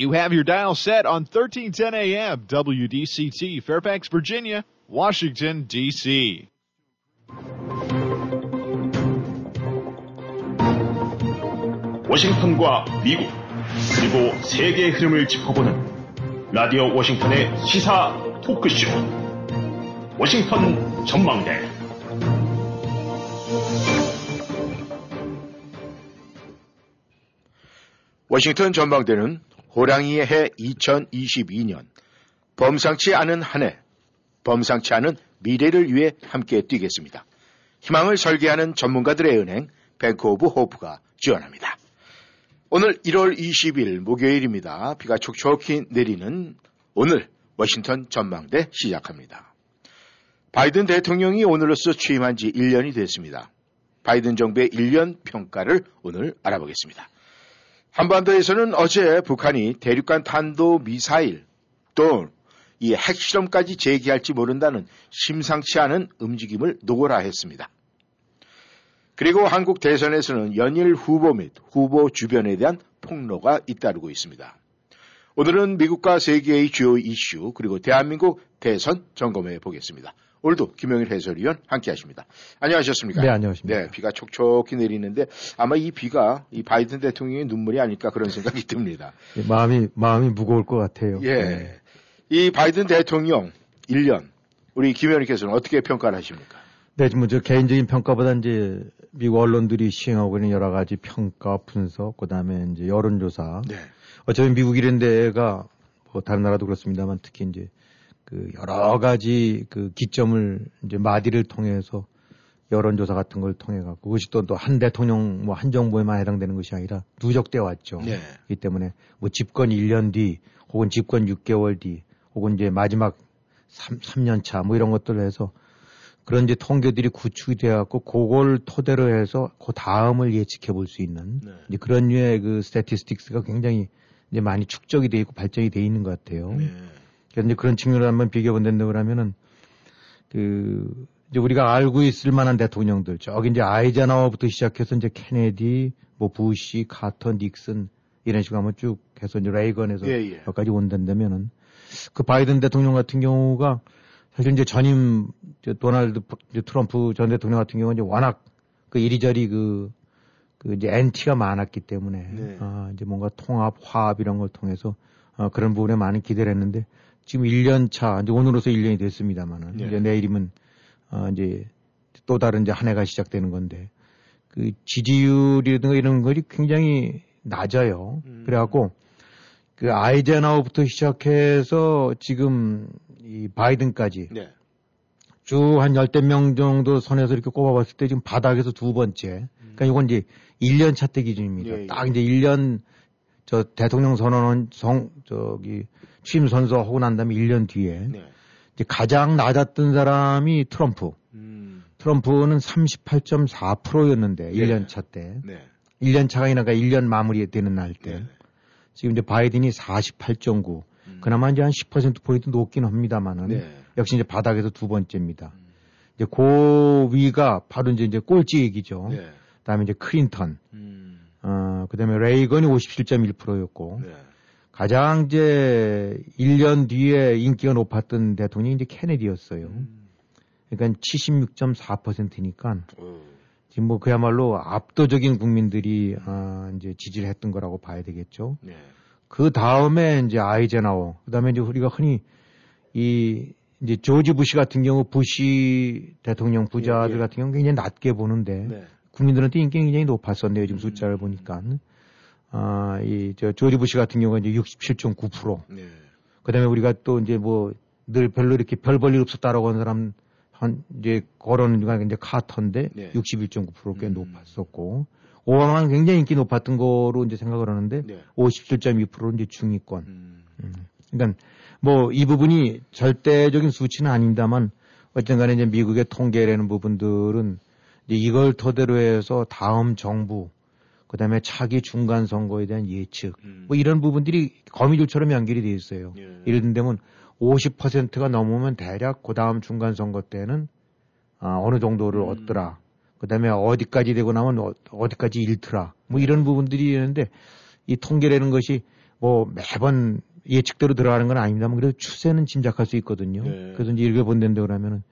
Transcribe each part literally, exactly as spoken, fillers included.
You have your dial set on thirteen ten A M, W D C T, Fairfax, Virginia, Washington, D C 워싱턴과 미국, 그리고 세계의 흐름을 짚어보는 라디오 워싱턴의 시사 토크쇼, 워싱턴 전망대. 워싱턴 전망대는 호랑이의 해 이천이십이 년, 범상치 않은 한 해, 범상치 않은 미래를 위해 함께 뛰겠습니다. 희망을 설계하는 전문가들의 은행, 뱅크 오브 호프가 지원합니다. 오늘 일월 이십일 목요일입니다. 비가 촉촉히 내리는 오늘 워싱턴 전망대 시작합니다. 바이든 대통령이 오늘로써 취임한 지 일 년이 됐습니다. 바이든 정부의 일 년 평가를 오늘 알아보겠습니다. 한반도에서는 어제 북한이 대륙간 탄도미사일 또 이 핵실험까지 제기할지 모른다는 심상치 않은 움직임을 노골화했습니다. 그리고 한국 대선에서는 연일 후보 및 후보 주변에 대한 폭로가 잇따르고 있습니다. 오늘은 미국과 세계의 주요 이슈 그리고 대한민국 대선 점검해 보겠습니다. 오늘도 김영일 해설위원 함께하십니다. 안녕하셨습니까? 네, 안녕하십니까? 네, 비가 촉촉히 내리는데 아마 이 비가 이 바이든 대통령의 눈물이 아닐까 그런 생각이 듭니다. 네, 마음이 마음이 무거울 것 같아요. 예, 네. 이 바이든 대통령 일 년 우리 김의원님께서는 어떻게 평가를 하십니까? 네, 뭐 저 개인적인 평가보다 이제 미국 언론들이 시행하고 있는 여러 가지 평가 분석, 그다음에 이제 여론조사. 네. 어차피 미국이라는 데가 뭐 다른 나라도 그렇습니다만 특히 이제 그 여러 가지 그 기점을 이제 마디를 통해서 여론조사 같은 걸 통해 갖고 그것이 또 또 한 대통령 뭐 한 정부에만 해당되는 것이 아니라 누적돼 왔죠. 네. 이 때문에 뭐 집권 일 년 뒤 혹은 집권 육 개월 뒤 혹은 이제 마지막 삼 년 차 뭐 이런 것들을 해서 그런 이제 통계들이 구축이 돼 갖고 그걸 토대로 해서 그 다음을 예측해 볼 수 있는 네. 이제 그런 류의 그 스태티스틱스가 굉장히 이제 많이 축적이 돼 있고 발전이 돼 있는 것 같아요. 네. 그런데 그런 측면으로 한번 비교해 본다고 하면은 그 이제 우리가 알고 있을 만한 대통령들 저기 이제 아이젠하워부터 시작해서 이제 케네디, 뭐 부시, 카터, 닉슨 이런 식으로 한번 쭉 해서 이제 레이건에서 예, 예. 여기까지 온다면은 그 바이든 대통령 같은 경우가 사실 이제 전임 이제 도날드 트럼프 전 대통령 같은 경우는 이제 워낙 그 이리저리 그, 그 이제 엔티가 많았기 때문에 네. 아 이제 뭔가 통합, 화합 이런 걸 통해서 아 그런 부분에 많은 기대를 했는데. 지금 일 년 차, 이제 오늘로서 일 년이 됐습니다만은, 네. 이제 내일이면, 어, 이제 또 다른 이제 한 해가 시작되는 건데, 그 지지율이라든가 이런 것이 굉장히 낮아요. 음. 그래갖고, 그 아이젠하워부터 시작해서 지금 이 바이든까지 네. 쭉 한 열댓 명 정도 선에서 이렇게 꼽아봤을 때 지금 바닥에서 두 번째. 음. 그러니까 이건 이제 일 년 차 때 기준입니다. 네, 딱 이제 일 년 저 대통령 선언은 성, 저기, 취임 선서하고 난 다음에 일 년 뒤에 네. 이제 가장 낮았던 사람이 트럼프. 음. 트럼프는 삼십팔 점 사 퍼센트였는데 네. 일 년 차 때. 네. 일 년 차가 아니라 일 년 마무리 되는 날 때. 네. 지금 이제 바이든이 사십팔 점 구. 음. 그나마 이제 한 십 퍼센트 포인트 높긴 합니다만은 네. 역시 이제 바닥에서 두 번째입니다. 음. 이제 그 위가 바로 이제 이제 꼴찌 얘기죠. 네. 그다음에 이제 클린턴. 음. 어, 그다음에 레이건이 오십칠 점 일 퍼센트였고. 네. 가장 이제 일 년 뒤에 인기가 높았던 대통령이 이제 케네디였어요. 음. 그러니까 칠십육 점 사 퍼센트니까 음. 지금 뭐 그야말로 압도적인 국민들이 음. 아, 이제 지지를 했던 거라고 봐야 되겠죠. 네. 그 다음에 이제 아이젠하워, 그 다음에 이제 우리가 흔히 이 이제 조지 부시 같은 경우 부시 대통령 부자들 예. 같은 경우 굉장히 낮게 보는데 네. 국민들한테 인기가 굉장히 높았었네요. 지금 숫자를 음. 보니까. 아, 이, 저, 조지 부시 같은 경우가 이제 육십칠 점 구 퍼센트. 네. 그 다음에 우리가 또 이제 뭐 늘 별로 이렇게 별 볼 일 없었다라고 하는 사람, 한, 이제, 거론은 이제 카터인데 네. 육십일 점 구 퍼센트 꽤 음. 높았었고, 오바마는 굉장히 인기 높았던 거로 이제 생각을 하는데, 네. 오십칠 점 이 퍼센트는 이제 중위권. 음. 음. 그러니까 뭐 이 부분이 절대적인 수치는 아닙니다만, 어쨌든 간에 이제 미국의 통계라는 부분들은 이제 이걸 토대로 해서 다음 정부, 그 다음에 차기 중간 선거에 대한 예측, 음. 뭐 이런 부분들이 거미줄처럼 연결이 되어 있어요. 예. 예를 들면 오십 퍼센트가 넘으면 대략 그 다음 중간 선거 때는 아, 어느 정도를 음. 얻더라. 그 다음에 어디까지 되고 나면 어, 어디까지 잃더라. 뭐 이런 부분들이 있는데 이 통계라는 것이 뭐 매번 예측대로 들어가는 건 아닙니다만 그래도 추세는 짐작할 수 있거든요. 네. 그래서 이제 이렇게 본다는데 그러면은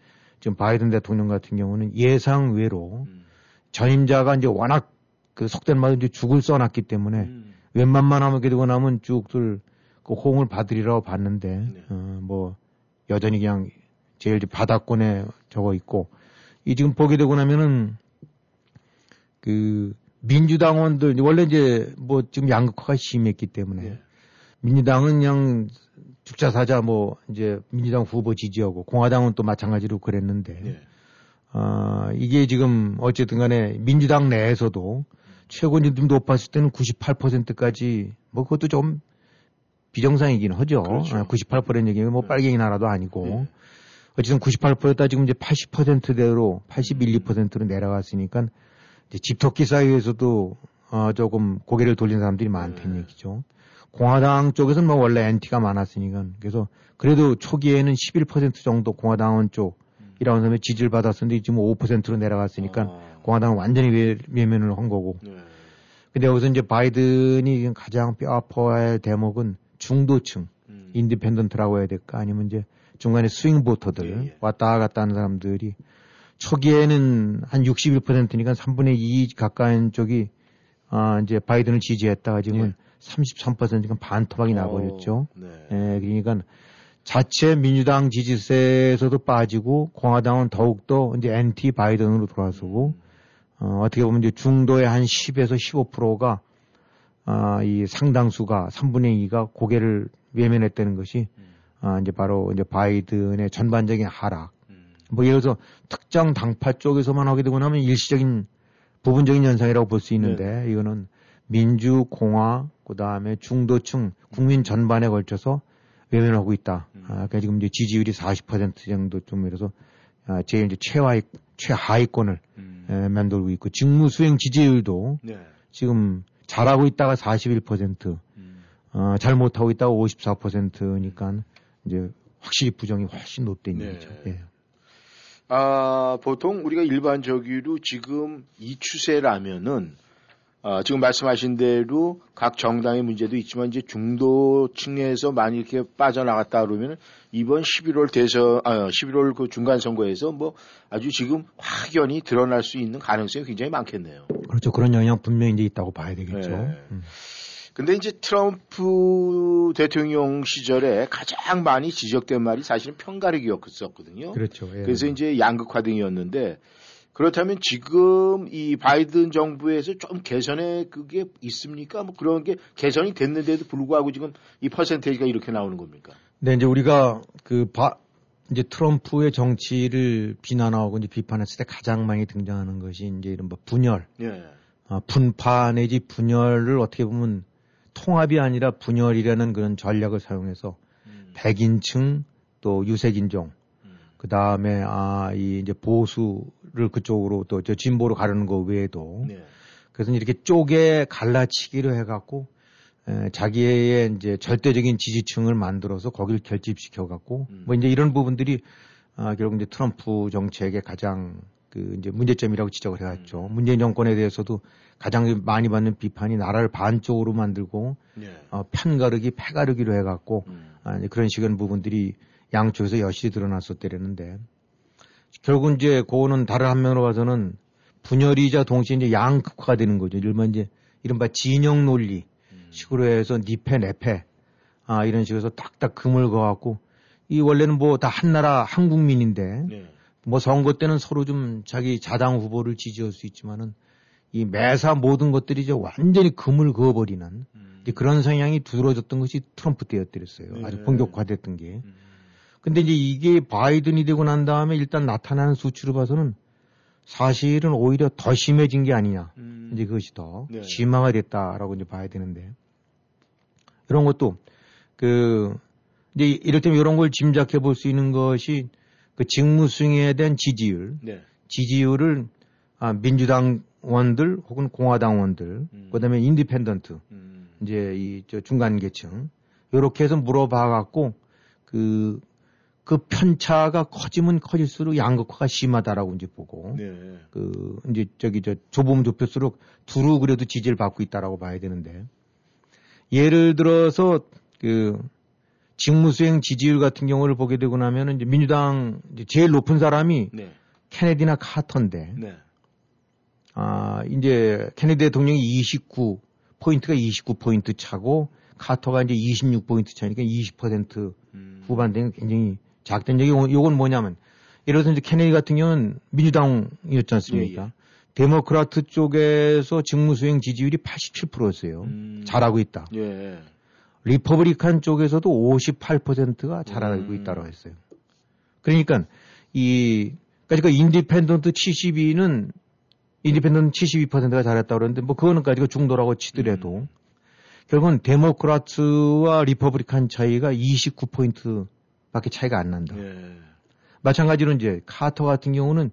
지금 바이든 대통령 같은 경우는 예상 외로 음. 전임자가 이제 워낙 그 속된 말로 이제 죽을 써놨기 때문에 음. 웬만만하면 되고 나면 쭉들 그 호응을 받으리라고 봤는데 네. 어, 뭐 여전히 그냥 제일 바닥권에 적어 있고 이 지금 보게 되고 나면은 그 민주당원들 원래 이제 뭐 지금 양극화가 심했기 때문에 네. 민주당은 그냥 죽자 사자 뭐 이제 민주당 후보 지지하고 공화당은 또 마찬가지로 그랬는데 네. 어, 이게 지금 어쨌든 간에 민주당 내에서도 최고인지도 높았을 때는 구십팔 퍼센트까지 뭐 그것도 좀 비정상이긴 하죠. 그렇죠. 구십팔 퍼센트 얘기면 뭐 네. 빨갱이 나라도 아니고 네. 어쨌든 구십팔 퍼센트다 지금 이제 팔십 퍼센트대로 팔십일, 이 퍼센트로 내려갔으니까 이제 집토끼 사이에서도 어 조금 고개를 돌린 사람들이 많다는 네. 얘기죠. 공화당 쪽에서는 뭐 원래 엔티가 많았으니까 그래서 그래도 초기에는 십일 퍼센트 정도 공화당원 쪽 이라는 사람이 지지를 받았었는데 지금 오 퍼센트로 내려갔으니까 아. 공화당은 완전히 외면을 한 거고. 네. 근데 여기서 이제 바이든이 가장 뼈아파할 대목은 중도층, 음. 인디펜던트라고 해야 될까? 아니면 이제 중간에 스윙보터들, 예, 예. 왔다 갔다 하는 사람들이 초기에는 한 육십일 퍼센트니까 삼분의 이 가까운 쪽이 아, 이제 바이든을 지지했다가 지금은 예. 삼십삼 퍼센트니까 반 토막이 나버렸죠. 네. 예, 그러니까 자체 민주당 지지세에서도 빠지고 공화당은 더욱더 이제 엔티 바이든으로 돌아서고 음. 어, 어떻게 보면 이제 중도의 한 십에서 십오 퍼센트가 아, 이 상당수가 삼분의 이가 고개를 외면했다는 것이 음. 아, 이제 바로 이제 바이든의 전반적인 하락. 음. 뭐 예를 들어서 특정 당파 쪽에서만 하게 되고 나면 일시적인 부분적인 현상이라고 볼 수 있는데 네. 이거는 민주, 공화, 그 다음에 중도층, 국민 전반에 걸쳐서 외면하고 있다. 음. 아, 그러니까 지금 이제 지지율이 사십 퍼센트 정도 좀 이래서 아, 제일 이제 최하위, 최하위권을 음. 에, 만들고 있고 직무 수행 지지율도 네. 지금 잘하고 있다가 사십일 퍼센트, 음. 어, 잘 못하고 있다가 오십사 퍼센트니까 이제 확실히 부정이 훨씬 높다는 네. 얘기죠. 예. 아, 보통 우리가 일반적으로 지금 이 추세라면은 아, 지금 말씀하신 대로 각 정당의 문제도 있지만 이제 중도층에서 많이 이렇게 빠져나갔다 그러면 이번 십일월 대선, 아, 십일월 그 중간 선거에서 뭐 아주 지금 확연히 드러날 수 있는 가능성이 굉장히 많겠네요. 그렇죠. 그런 영향 분명히 이제 있다고 봐야 되겠죠. 네. 음. 근데 이제 트럼프 대통령 시절에 가장 많이 지적된 말이 사실은 편가르기였었거든요. 그렇죠. 예. 그래서 이제 양극화 등이었는데 그렇다면 지금 이 바이든 정부에서 좀 개선에 그게 있습니까? 뭐 그런 게 개선이 됐는데도 불구하고 지금 이 퍼센테이지가 이렇게 나오는 겁니까? 네, 이제 우리가 그 바, 이제 트럼프의 정치를 비난하고 이제 비판했을 때 가장 많이 등장하는 것이 이제 이런 뭐 분열, 예. 아, 분파 내지 분열을 어떻게 보면 통합이 아니라 분열이라는 그런 전략을 사용해서 음. 백인층 또 유색인종 그 다음에, 아, 이, 이제 보수를 그쪽으로 또, 저, 진보로 가르는 거 외에도. 네. 그래서 이렇게 쪼개 갈라치기로 해갖고, 에, 자기의 이제 절대적인 지지층을 만들어서 거기를 결집시켜갖고, 음. 뭐 이제 이런 부분들이, 아, 결국 이제 트럼프 정책의 가장 그 이제 문제점이라고 지적을 해왔죠. 음. 문재인 정권에 대해서도 가장 많이 받는 비판이 나라를 반쪽으로 만들고, 네. 어, 편가르기, 패가르기로 해갖고, 음. 아, 이제 그런 식의 부분들이 양쪽에서 여실히 드러났었대랬는데 결국 이제 그거는 다른 한면으로 봐서는 분열이자 동시에 이제 양극화가 되는 거죠. 일반 이제 이른바 진영 논리 음. 식으로 해서 니패 내패 아 이런 식으로서 딱딱 금을 거갖고 이 원래는 뭐 다 한 나라 한 국민인데 네. 뭐 선거 때는 서로 좀 자기 자당 후보를 지지할 수 있지만은 이 매사 모든 것들이 이제 완전히 금을 그어버리는 음. 이제 그런 성향이 두드러졌던 것이 트럼프 때였더랬어요. 네. 아주 본격화됐던 게. 음. 근데 이제 이게 바이든이 되고 난 다음에 일단 나타나는 수치로 봐서는 사실은 오히려 더 심해진 게 아니냐. 음. 이제 그것이 더 네. 심화가 됐다라고 이제 봐야 되는데. 이런 것도 그, 이제 이를테면 이런 걸 짐작해 볼 수 있는 것이 그 직무수행에 대한 지지율. 네. 지지율을 아, 민주당원들 혹은 공화당원들, 음. 그 다음에 인디펜던트, 음. 이제 이 저 중간계층, 요렇게 해서 물어봐 갖고 그, 그 편차가 커지면 커질수록 양극화가 심하다라고 이제 보고, 네. 그, 이제 저기 저 좁으면 좁힐수록 두루 그래도 지지를 받고 있다라고 봐야 되는데, 예를 들어서 그 직무수행 지지율 같은 경우를 보게 되고 나면은 이제 민주당 이제 제일 높은 사람이 네. 케네디나 카터인데 네. 아 이제 케네디 대통령이 이십구 포인트가 이십구 포인트 차고 카터가 이제 이십육 포인트 차니까 이십 퍼센트 음. 후반대는 굉장히 작던 적이 요건 뭐냐면 예를 들어서 이제 케네디 같은 경우는 민주당이었지 않습니까? 예, 예. 데모크라트 쪽에서 직무수행 지지율이 팔십칠 퍼센트였어요. 음. 잘하고 있다. 예. 리퍼블리칸 쪽에서도 오십팔 퍼센트가 잘하고 있다고 했어요. 그러니까 이 그러니까 인디펜던트 칠십이는 인디펜던트 칠십이 퍼센트가 잘했다고 그러는데 뭐 그거는 가지고 중도라고 치더라도 음. 결국은 데모크라트와 리퍼블리칸 차이가 이십구 포인트밖에 차이가 안 난다. 예. 마찬가지로 이제 카터 같은 경우는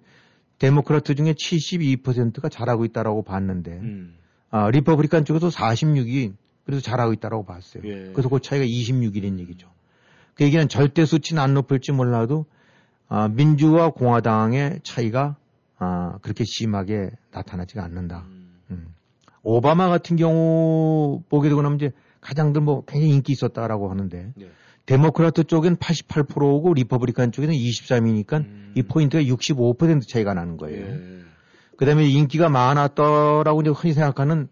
데모크라트 중에 칠십이 퍼센트가 잘하고 있다라고 봤는데 음. 아, 리퍼블리칸 쪽에서 사십육이 그래서 잘하고 있다라고 봤어요. 예. 그래서 그 차이가 이십육이라는 얘기죠. 그 얘기는 절대 수치는 안 높을지 몰라도 아, 민주와 공화당의 차이가 아, 그렇게 심하게 나타나지가 않는다. 음. 음. 오바마 같은 경우 보게 되고 나면 이제 가장들 뭐 굉장히 인기 있었다라고 하는데 예. 데모크라트 쪽엔 팔십팔 퍼센트고 리퍼블리칸 쪽에는 이십삼이니까 음. 이 포인트가 육십오 퍼센트 차이가 나는 거예요. 예. 그다음에 인기가 많았더라고 이제 흔히 생각하는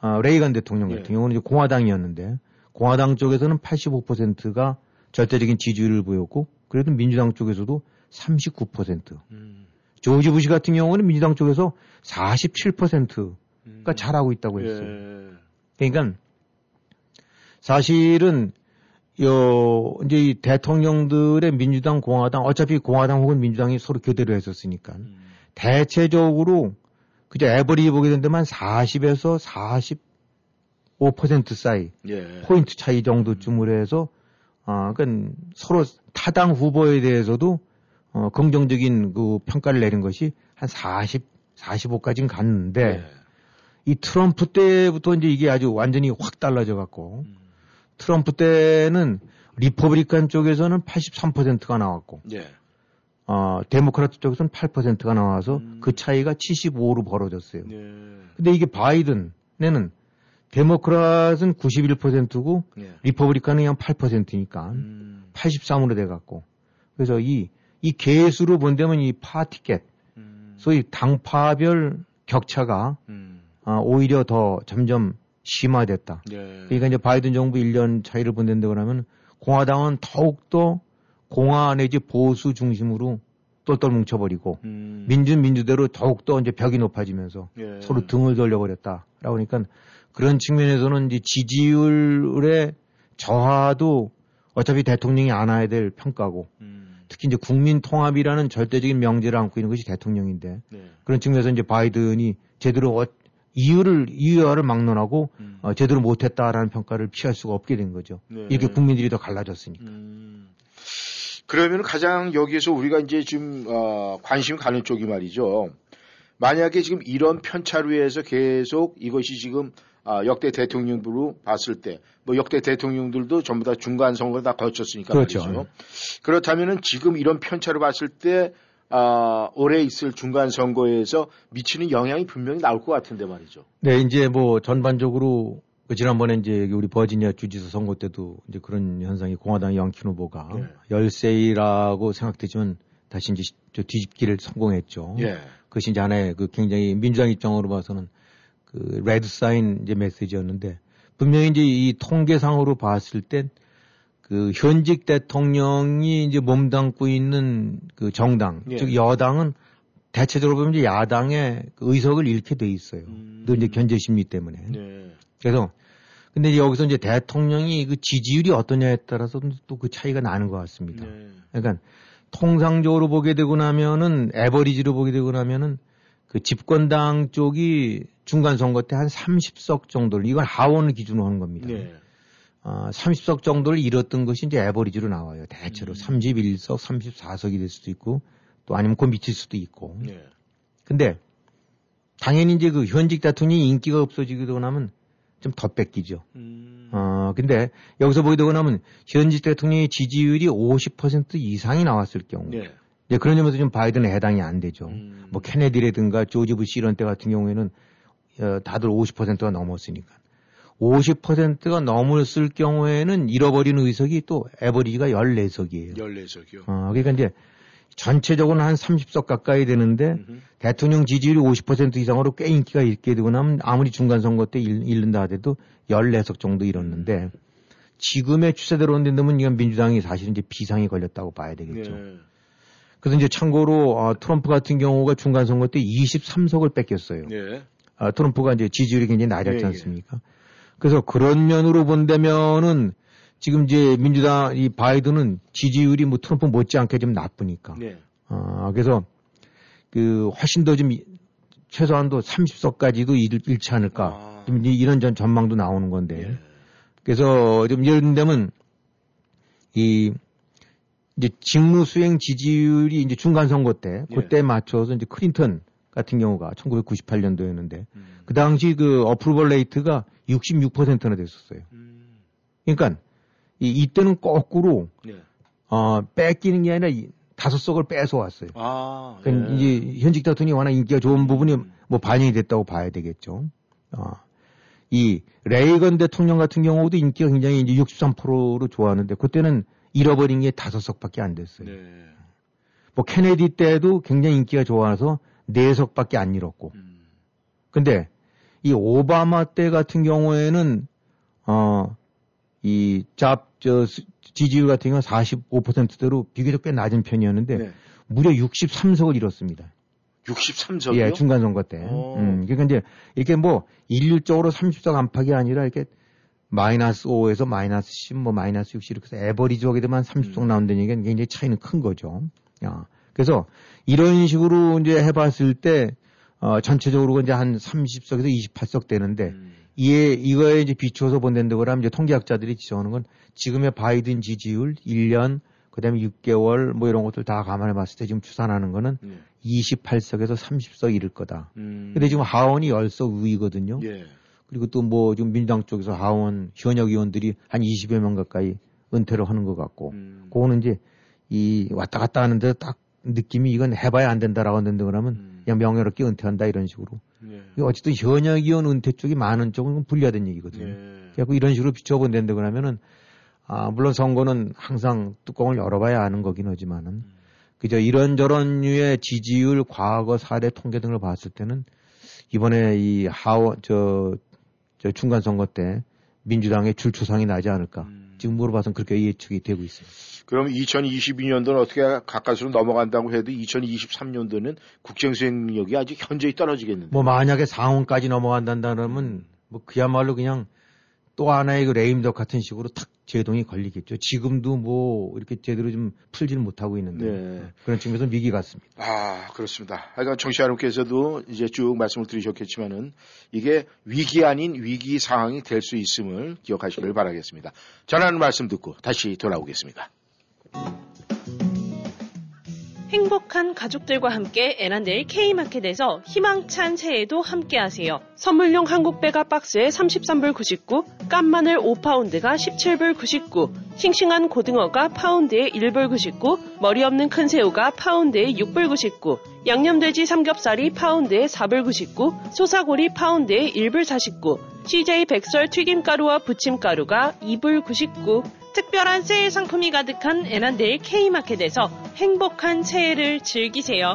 아, 레이건 대통령 같은 예. 경우는 이제 공화당이었는데 공화당 쪽에서는 팔십오 퍼센트가 절대적인 지지율을 보였고 그래도 민주당 쪽에서도 삼십구 퍼센트. 음. 조지 부시 같은 경우는 민주당 쪽에서 사십칠 퍼센트가 음. 잘하고 있다고 했어요. 예. 그러니까 사실은 요 이제 이 대통령들의 민주당 공화당 어차피 공화당 혹은 민주당이 서로 교대로 했었으니까 음. 대체적으로 그저 에버리 보게 된 데만 사십에서 사십오 퍼센트 사이 예. 포인트 차이 정도쯤으로 해서 아 그러니까 서로 타당 후보에 대해서도 어 긍정적인 그 평가를 내린 것이 한 사십, 사십오까지는 갔는데 예. 이 트럼프 때부터 이제 이게 아주 완전히 확 달라져 갖고 음. 트럼프 때는 리퍼블리칸 쪽에서는 팔십삼 퍼센트가 나왔고 예. 어, 데모크라트 쪽에서는 팔 퍼센트가 나와서 음. 그 차이가 칠십오로 벌어졌어요. 그런데 예. 이게 바이든에는 데모크라트는 구십일 퍼센트고 예. 리퍼블리칸은 그냥 팔 퍼센트니까 음. 팔십삼으로 돼갖고 그래서 이, 이 개수로 본다면 이 파티켓 음. 소위 당파별 격차가 음. 어, 오히려 더 점점 심화됐다. 예. 그러니까 이제 바이든 정부 일 년 차이를 본다고 하면 공화당은 더욱더 공화 내지 보수 중심으로 똘똘 뭉쳐버리고 음. 민주 민주대로 더욱더 이제 벽이 높아지면서 예. 서로 등을 돌려버렸다. 그러니까 그런 측면에서는 이제 지지율의 저하도 어차피 대통령이 안아야 될 평가고 음. 특히 이제 국민 통합이라는 절대적인 명제를 안고 있는 것이 대통령인데 예. 그런 측면에서 이제 바이든이 제대로 어, 이유를 이유화를 막론하고 음. 어, 제대로 못했다라는 평가를 피할 수가 없게 된 거죠. 예. 이렇게 국민들이 더 갈라졌으니까. 음. 그러면 가장 여기에서 우리가 이제 지금 어, 관심 가는 쪽이 말이죠. 만약에 지금 이런 편차로 해서 계속 이것이 지금 어, 역대 대통령으로 봤을 때 뭐 역대 대통령들도 전부 다 중간 선거를 다 거쳤으니까 그렇죠. 말이죠. 그렇다면은 지금 이런 편차로 봤을 때 어, 올해 있을 중간 선거에서 미치는 영향이 분명히 나올 것 같은데 말이죠. 네, 이제 뭐 전반적으로 그 지난번에 이제 우리 버지니아 주지사 선거 때도 이제 그런 현상이 공화당 영킨 후보가 예. 열세이라고 생각되지만 다시 이제 저 뒤집기를 성공했죠. 예. 그것이 이제 하나의 그 굉장히 민주당 입장으로 봐서는 그 레드 사인 이제 메시지였는데 분명히 이제 이 통계상으로 봤을 땐 그 현직 대통령이 이제 몸담고 있는 그 정당, 예. 즉 여당은 대체적으로 보면 이제 야당의 그 의석을 잃게 돼 있어요. 음. 또 이제 견제 심리 때문에. 예. 그래서 근데 이제 여기서 이제 대통령이 그 지지율이 어떠냐에 따라서 또 그 차이가 나는 것 같습니다. 네. 그러니까 통상적으로 보게 되고 나면은 에버리지로 보게 되고 나면은 그 집권당 쪽이 중간 선거 때 한 삼십 석 정도를 이건 하원을 기준으로 하는 겁니다. 네. 어, 삼십 석 정도를 잃었던 것이 이제 에버리지로 나와요. 대체로 음. 삼십일 석, 삼십사 석이 될 수도 있고 또 아니면 그 미칠 수도 있고. 네. 근데 당연히 이제 그 현직 대통령이 인기가 없어지기도 하면 좀 더 뺏기죠. 음. 어, 근데 여기서 보게 되고 나면 현직 대통령의 지지율이 오십 퍼센트 이상이 나왔을 경우. 예. 이제 그런 점에서 좀 바이든에 해당이 안 되죠. 음. 뭐 케네디라든가 조지 부시 이런 때 같은 경우에는 어, 다들 오십 퍼센트가 넘었으니까. 오십 퍼센트가 넘었을 경우에는 잃어버리는 의석이 또 에버리지가 열네 석이에요. 열네 석이요. 어, 그러니까 이제 전체적으로는 한 삼십 석 가까이 되는데 음흠. 대통령 지지율이 오십 퍼센트 이상으로 꽤 인기가 있게 되고 나면 아무리 중간선거 때 잃는다 하더라도 열네 석 정도 잃었는데 지금의 추세대로 온다면 이건 민주당이 사실 이제 비상이 걸렸다고 봐야 되겠죠. 네. 그래서 이제 참고로 어, 트럼프 같은 경우가 중간선거 때 이십삼 석을 뺏겼어요. 네. 아, 트럼프가 이제 지지율이 굉장히 낮았지 않습니까? 네, 네. 그래서 그런 면으로 본다면은 지금 이제 민주당 이 바이든은 지지율이 뭐 트럼프 못지않게 좀 나쁘니까. 네. 아, 그래서 그 훨씬 더 좀 최소한도 삼십 석까지도 일, 잃지 않을까. 아. 좀 이런 전 전망도 나오는 건데. 네. 그래서 좀 예를 들면 이 이제 직무 수행 지지율이 이제 중간 선거 때 그때 네. 맞춰서 이제 클린턴 같은 경우가 천구백구십팔 년도였는데 음. 그 당시 그 어프로벌 레이트가 육십육 퍼센트나 됐었어요. 음. 그러니까 이, 이때는 거꾸로 네. 어, 뺏기는 게 아니라 이, 다섯 석을 뺏어왔어요. 아, 그러니까 네. 이제 현직 대통령이 워낙 인기가 좋은 부분이 음. 뭐 반영이 됐다고 봐야 되겠죠. 어, 이 레이건 대통령 같은 경우도 인기가 굉장히 이제 육십삼 퍼센트로 좋았는데 그때는 잃어버린 게 다섯 석밖에 안 됐어요. 네. 뭐 케네디 때도 굉장히 인기가 좋아서 네 석밖에 안 잃었고. 음. 근데 이 오바마 때 같은 경우에는 어, 이 잡 저 지지율 같은 경우 사십오 퍼센트대로 비교적 꽤 낮은 편이었는데 네. 무려 육십삼 석을 잃었습니다. 육십삼 석이요? 예, 중간 선거 때. 음, 그러니까 이제 이렇게 뭐 일률적으로 삼십 석 안팎이 아니라 이렇게 마이너스 오에서 마이너스 십, 뭐 마이너스 육십 이렇게 해서 에버리지 하게 되면 삼십 석 음. 나온다는 얘기는 굉장히 차이는 큰 거죠. 야. 그래서 이런 식으로 이제 해봤을 때 어, 전체적으로 이제 한 삼십 석에서 이십팔 석 되는데 음. 이에 이거에 이제 비추어서 본다고 하면 이제 통계학자들이 지적하는 건 지금의 바이든 지지율 일 년 그다음에 육 개월 뭐 이런 것들 다 감안해 봤을 때 지금 추산하는 거는 음. 이십팔 석에서 삼십 석 잃을 거다. 음. 근데 지금 하원이 십 석 의거든요. 예. 그리고 또 뭐 지금 민주당 쪽에서 하원 현역 의원들이 한 이십여 명 가까이 은퇴를 하는 것 같고 음. 그거는 이제 이 왔다 갔다 하는데 딱 느낌이 이건 해봐야 안 된다라고 한다 그러면 음. 그냥 명예롭게 은퇴한다 이런 식으로. 예. 어쨌든 현역 의원 은퇴 쪽이 많은 쪽은 불리하다는 얘기거든요. 예. 그래서 이런 식으로 비춰본다는데 그러면은 아 물론 선거는 항상 뚜껑을 열어봐야 아는 거긴 하지만은 음. 그저 이런저런 류의 지지율, 과거 사례 통계 등을 봤을 때는 이번에 이 하원 저, 저 중간 선거 때 민주당의 줄초상이 나지 않을까. 음. 지금으로 봐서는 그렇게 예측이 되고 있어요. 그럼 이천이십이 년도는 어떻게 가까스로 넘어간다고 해도 이천이십삼 년도는 국정 수행력이 아직 현저히 떨어지겠는데. 뭐 만약에 상원까지 넘어간다 그러면 뭐 그야말로 그냥 또 하나의 그 레임덕 같은 식으로 탁 제동이 걸리겠죠. 지금도 뭐 이렇게 제대로 좀 풀지는 못하고 있는데 네. 그런 측면에서 위기 같습니다. 아 그렇습니다. 그러니까 정치 여러분께서도 이제 쭉 말씀을 드리셨겠지만은 이게 위기 아닌 위기 상황이 될 수 있음을 기억하시길 바라겠습니다. 전하는 말씀 듣고 다시 돌아오겠습니다. 행복한 가족들과 함께 애난데일 K마켓에서 희망찬 새해도 함께하세요. 선물용 한국배가 박스에 삼십삼 불 구십구, 깐마늘 오 파운드가 십칠 불 구십구, 싱싱한 고등어가 파운드에 일 불 구십구, 머리 없는 큰 새우가 파운드에 육 불 구십구, 양념돼지 삼겹살이 파운드에 사 불 구십구, 소사고리 파운드에 일 불 사십구, 씨제이 백설 튀김가루와 부침가루가 이 불 구십구, 특별한 세일 상품이 가득한 애난데일 K마켓에서 행복한 새해를 즐기세요.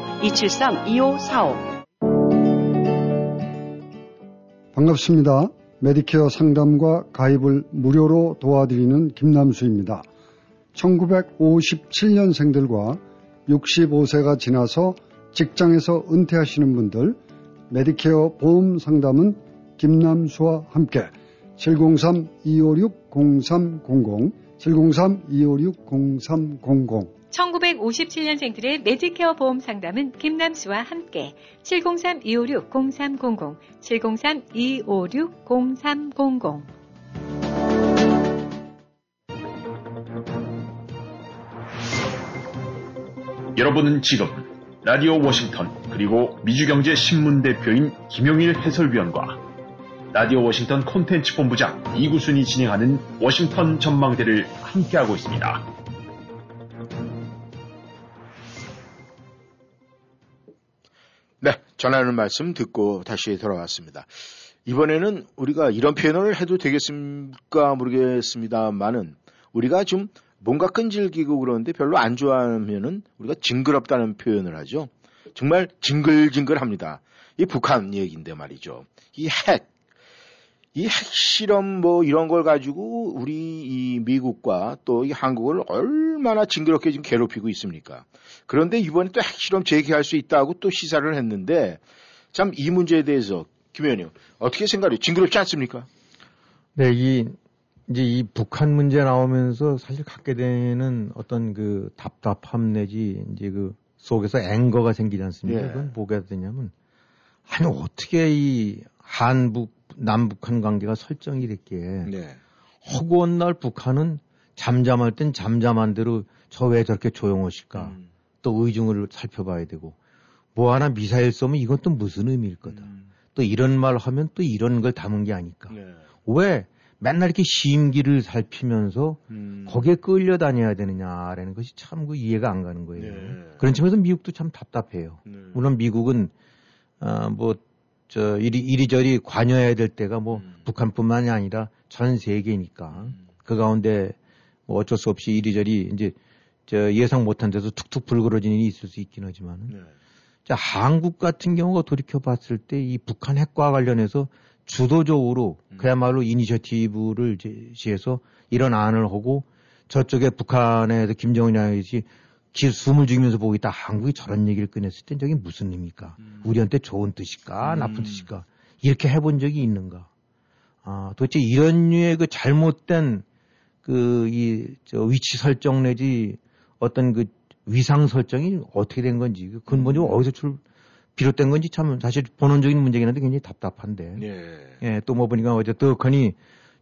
이칠삼 이오사오. 반갑습니다. 메디케어 상담과 가입을 무료로 도와드리는 김남수입니다. 천구백오십칠 년생들과 육십오 세가 지나서 직장에서 은퇴하시는 분들, 메디케어 보험 상담은 김남수와 함께 칠공삼 이오육 공삼공공, 칠공삼 이오육 공삼공공 천구백오십칠년생들의 메디케어 보험 상담은 김남수와 함께 칠공삼 이오육 공삼공공, 칠공삼 이오육 공삼공공. 여러분은 지금 라디오 워싱턴 그리고 미주경제신문 대표인 김영일 해설위원과 라디오 워싱턴 콘텐츠 본부장 이구순이 진행하는 워싱턴 전망대를 함께하고 있습니다. 네, 전하는 말씀 듣고 다시 돌아왔습니다. 이번에는 우리가 이런 표현을 해도 되겠습니까 모르겠습니다만은 우리가 좀 뭔가 끈질기고 그러는데 별로 안 좋아하면은 우리가 징그럽다는 표현을 하죠. 정말 징글징글합니다. 이 북한 얘기인데 말이죠. 이 핵, 이 핵실험 뭐 이런 걸 가지고 우리 이 미국과 또 이 한국을 얼마나 징그럽게 지금 괴롭히고 있습니까? 그런데 이번에 또 핵실험 재개할 수 있다고 또 시사를 했는데 참 이 문제에 대해서 김 의원님 어떻게 생각해요? 징그럽지 않습니까? 네, 이 이제 이 북한 문제 나오면서 사실 갖게 되는 어떤 그 답답함 내지 이제 그 속에서 앵거가 생기지 않습니까? 예. 그건 뭐가 되냐면 아니 어떻게 이 한북 남북한 관계가 설정이 됐기에 네. 허구한 날 북한은 잠잠할 땐 잠잠한 대로 저 왜 저렇게 조용하실까 음. 또 의중을 살펴봐야 되고 뭐 하나 미사일 쏘면 이건 또 무슨 의미일 거다 음. 또 이런 말 하면 또 이런 걸 담은 게 아닐까 네. 왜 맨날 이렇게 심기를 살피면서 음. 거기에 끌려다녀야 되느냐라는 것이 참 그 이해가 안 가는 거예요. 네. 그런 측면에서 미국도 참 답답해요. 네. 물론 미국은 아, 뭐 저 이리, 이리저리 관여해야 될 때가 뭐 음. 북한뿐만이 아니라 전 세계니까 음. 그 가운데 뭐 어쩔 수 없이 이리저리 이제 저 예상 못한 데서 툭툭 불거러지는 일이 있을 수 있긴 하지만 네. 자 한국 같은 경우가 돌이켜 봤을 때 이 북한 핵과 관련해서 주도적으로 음. 그야말로 이니셔티브를 제시해서 이런 안을 하고 저쪽에 북한에서 김정은이라는 것이 길 숨을 죽이면서 보고 있다. 한국이 저런 얘기를 꺼냈을 땐 저게 무슨 의미입니까? 음. 우리한테 좋은 뜻일까? 음. 나쁜 뜻일까? 이렇게 해본 적이 있는가? 아, 도대체 이런 류의 그 잘못된 그, 이, 저 위치 설정 내지 어떤 그 위상 설정이 어떻게 된 건지, 그 근본적으로 어디서 출, 비롯된 건지 참 사실 본원적인 문제긴 한데 굉장히 답답한데. 예. 예, 또 뭐 보니까 어제 떡하니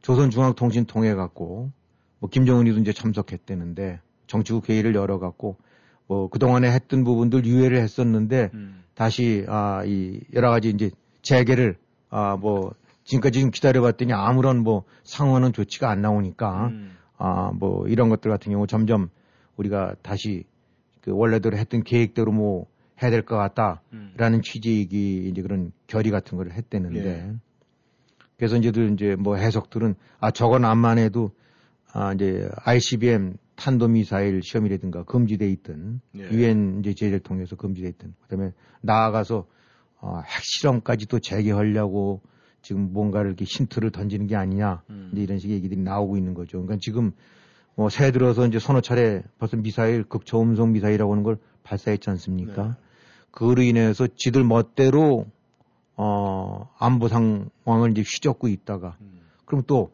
조선중앙통신 통해갖고 뭐 김정은이도 이제 참석했다는데 정치국 회의를 열어갖고, 뭐, 그동안에 했던 부분들 유예를 했었는데, 음. 다시, 아, 이, 여러 가지 이제 재개를, 아, 뭐, 지금까지 지금 기다려봤더니 아무런 뭐 상황은 조치가 안 나오니까, 음. 아, 뭐, 이런 것들 같은 경우 점점 우리가 다시 그 원래대로 했던 계획대로 뭐 해야 될 것 같다라는 음. 취지의 이제 그런 결의 같은 걸 했대는데, 예. 그래서 이제들 이제 뭐 해석들은, 아, 저건 암만 해도, 아, 이제 아이씨비엠 탄도미사일 시험이라든가 금지돼 있던 유엔 예. 이제 제재를 통해서 금지돼 있던 그다음에 나아가서 어, 핵실험까지 또 재개하려고 지금 뭔가를 이렇게 힌트를 던지는 게 아니냐 음. 이제 이런 식의 얘기들이 나오고 있는 거죠. 그러니까 지금 뭐 새 들어서 이제 서너 차례 벌써 미사일 극초음속 미사일이라고 하는 걸 발사했지 않습니까? 네. 그로 인해서 지들 멋대로 어, 안보 상황을 이제 휘젓고 있다가 음. 그럼 또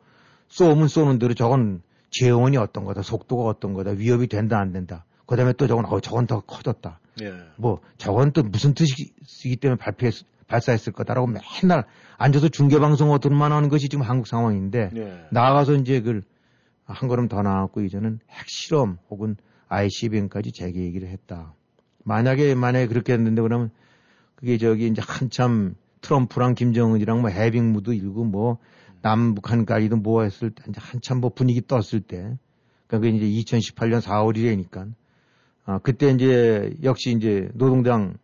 쏘면 쏘는 대로 저건 재원이 어떤 거다, 속도가 어떤 거다, 위협이 된다, 안 된다. 그 다음에 또 저건, 어, 저건 더 커졌다. 예. 뭐, 저건 또 무슨 뜻이기 때문에 발표했, 발사했을 거다라고 맨날 앉아서 중계방송 어떤만 하는 것이 지금 한국 상황인데, 예. 나아가서 이제 그, 한 걸음 더 나아갔고, 이제는 핵실험 혹은 아이씨비엠까지 재개 얘기를 했다. 만약에, 만약에 그렇게 했는데, 그러면 그게 저기 이제 한참 트럼프랑 김정은이랑 뭐 해빙무도 일고 뭐, 남북한까지도 뭐 했을 때, 한참 뭐 분위기 떴을 때, 그러니까 그게 이제 이천십팔년 사월 일일이니까, 아, 그때 이제 역시 이제 노동당,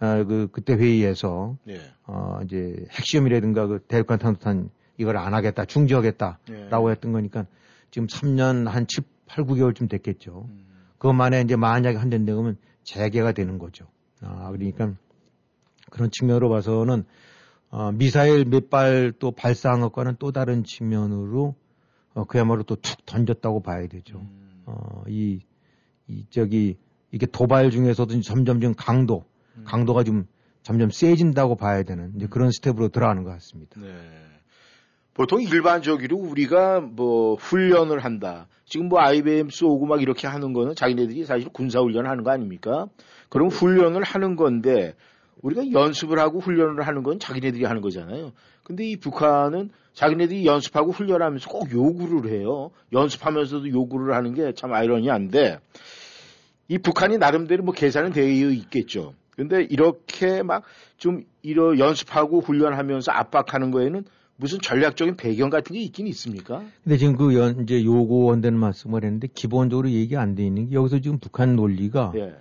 아, 그, 그때 회의에서, 예. 어, 이제 핵시험이라든가 그 대륙간 탄도탄 이걸 안 하겠다, 중지하겠다, 예. 라고 했던 거니까 지금 삼 년 한 칠, 팔, 구 개월쯤 됐겠죠. 음. 그것만에 이제 만약에 한전되고 하면 재개가 되는 거죠. 아, 그러니까 그런 측면으로 봐서는 어, 미사일 몇 발 또 발사한 것과는 또 다른 측면으로, 어, 그야말로 또 툭 던졌다고 봐야 되죠. 음. 어, 이, 이, 저기, 이게 도발 중에서도 점점 좀 강도, 음. 강도가 좀 점점 세진다고 봐야 되는 이제 그런 스텝으로 들어가는 것 같습니다. 네. 보통 일반적으로 우리가 뭐 훈련을 한다. 지금 뭐 아이비엠 쏘고 막 이렇게 하는 거는 자기네들이 사실 군사훈련을 하는 거 아닙니까? 그럼 훈련을 하는 건데 우리가 연습을 하고 훈련을 하는 건 자기네들이 하는 거잖아요. 근데 이 북한은 자기네들이 연습하고 훈련하면서 꼭 요구를 해요. 연습하면서도 요구를 하는 게 참 아이러니한데 이 북한이 나름대로 뭐 계산은 되어 있겠죠. 근데 이렇게 막 좀 이런 연습하고 훈련하면서 압박하는 거에는 무슨 전략적인 배경 같은 게 있긴 있습니까? 근데 지금 그 연, 이제 요구한다는 말씀을 했는데 기본적으로 얘기 안 돼 있는 게 여기서 지금 북한 논리가 예.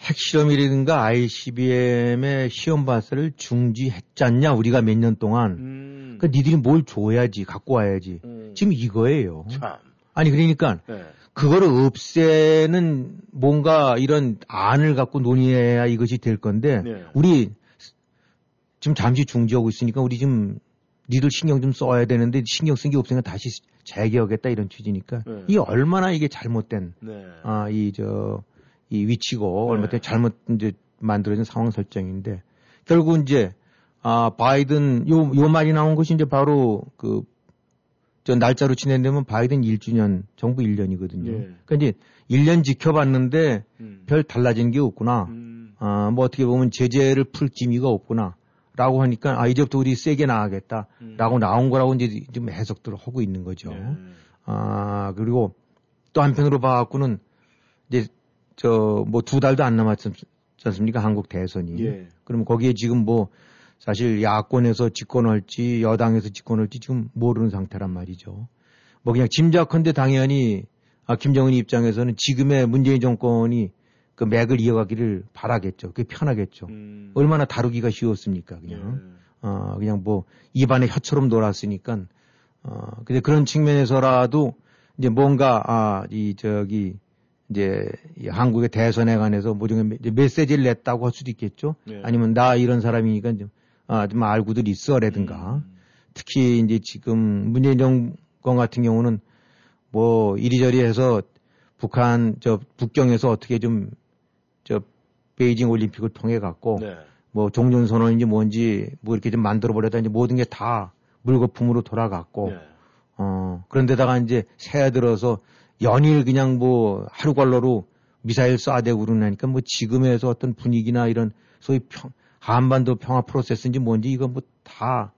핵실험이라든가 아이씨비엠의 시험 발사를 중지했잖냐 우리가 몇 년 동안. 음. 그러니까 니들이 뭘 줘야지 갖고 와야지. 음. 지금 이거예요. 참. 아니 그러니까 예. 그거를 없애는 뭔가 이런 안을 갖고 논의해야 이것이 될 건데 예. 우리 지금 잠시 중지하고 있으니까 우리 지금 니들 신경 좀 써야 되는데 신경 쓴 게 없으니까 다시 재개하겠다 이런 취지니까 네. 이 얼마나 이게 잘못된 네. 아, 이 저 이 위치고 네. 얼마나 잘못 이제 만들어진 상황 설정인데 결국 이제 아 바이든 요 요 말이 나온 것이 이제 바로 그 저 날짜로 지낸다면 바이든 일 주년 정부 일 년이거든요. 네. 그러니까 이제 일 년 지켜봤는데 음. 별 달라진 게 없구나. 음. 아 뭐 어떻게 보면 제재를 풀 기미가 없구나. 라고 하니까, 아, 이제부터 우리 세게 나가겠다. 음. 라고 나온 거라고 이제 좀 해석들을 하고 있는 거죠. 음. 아, 그리고 또 한편으로 봐갖고는 이제 저 뭐 두 달도 안 남았지 않습니까? 한국 대선이. 예. 그러면 거기에 지금 뭐 사실 야권에서 집권할지 여당에서 집권할지 지금 모르는 상태란 말이죠. 뭐 그냥 짐작컨대 당연히 아, 김정은 입장에서는 지금의 문재인 정권이 그 맥을 이어가기를 바라겠죠. 그게 편하겠죠. 음. 얼마나 다루기가 쉬웠습니까, 그냥. 예. 어, 그냥 뭐, 입안에 혀처럼 놀았으니까. 어, 근데 그런 측면에서라도 이제 뭔가, 아, 이, 저기, 이제 이 한국의 대선에 관해서 모종의 메시지를 냈다고 할 수도 있겠죠. 예. 아니면 나 이런 사람이니까 좀, 아, 좀 알고들 있어, 라든가. 음. 특히 이제 지금 문재인 정권 같은 경우는 뭐 이리저리 해서 북한, 저, 북경에서 어떻게 좀 저 베이징 올림픽을 통해 갖고 네. 뭐 종전 선언인지 뭔지 뭐 이렇게 좀 만들어 버렸다 이제 모든 게 다 물거품으로 돌아갔고 네. 어 그런데다가 이제 새해 들어서 연일 그냥 뭐 하루 걸러로 미사일 쏴대고 그러니까 뭐 지금에서 어떤 분위기나 이런 소위 평, 한반도 평화 프로세스인지 뭔지 이거 뭐 다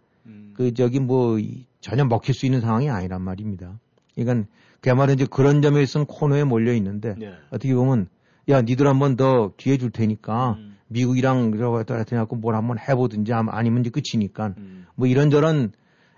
그 저기 뭐 전혀 먹힐 수 있는 상황이 아니란 말입니다. 그러니까 그야말로 이제 그런 점에 있어서는 코너에 몰려 있는데 네. 어떻게 보면 야, 니들 한번 더 기회 줄 테니까, 음. 미국이랑 이러고 해갖고 뭘 한번 해보든지, 아니면 이제 끝이니까. 음. 뭐 이런저런,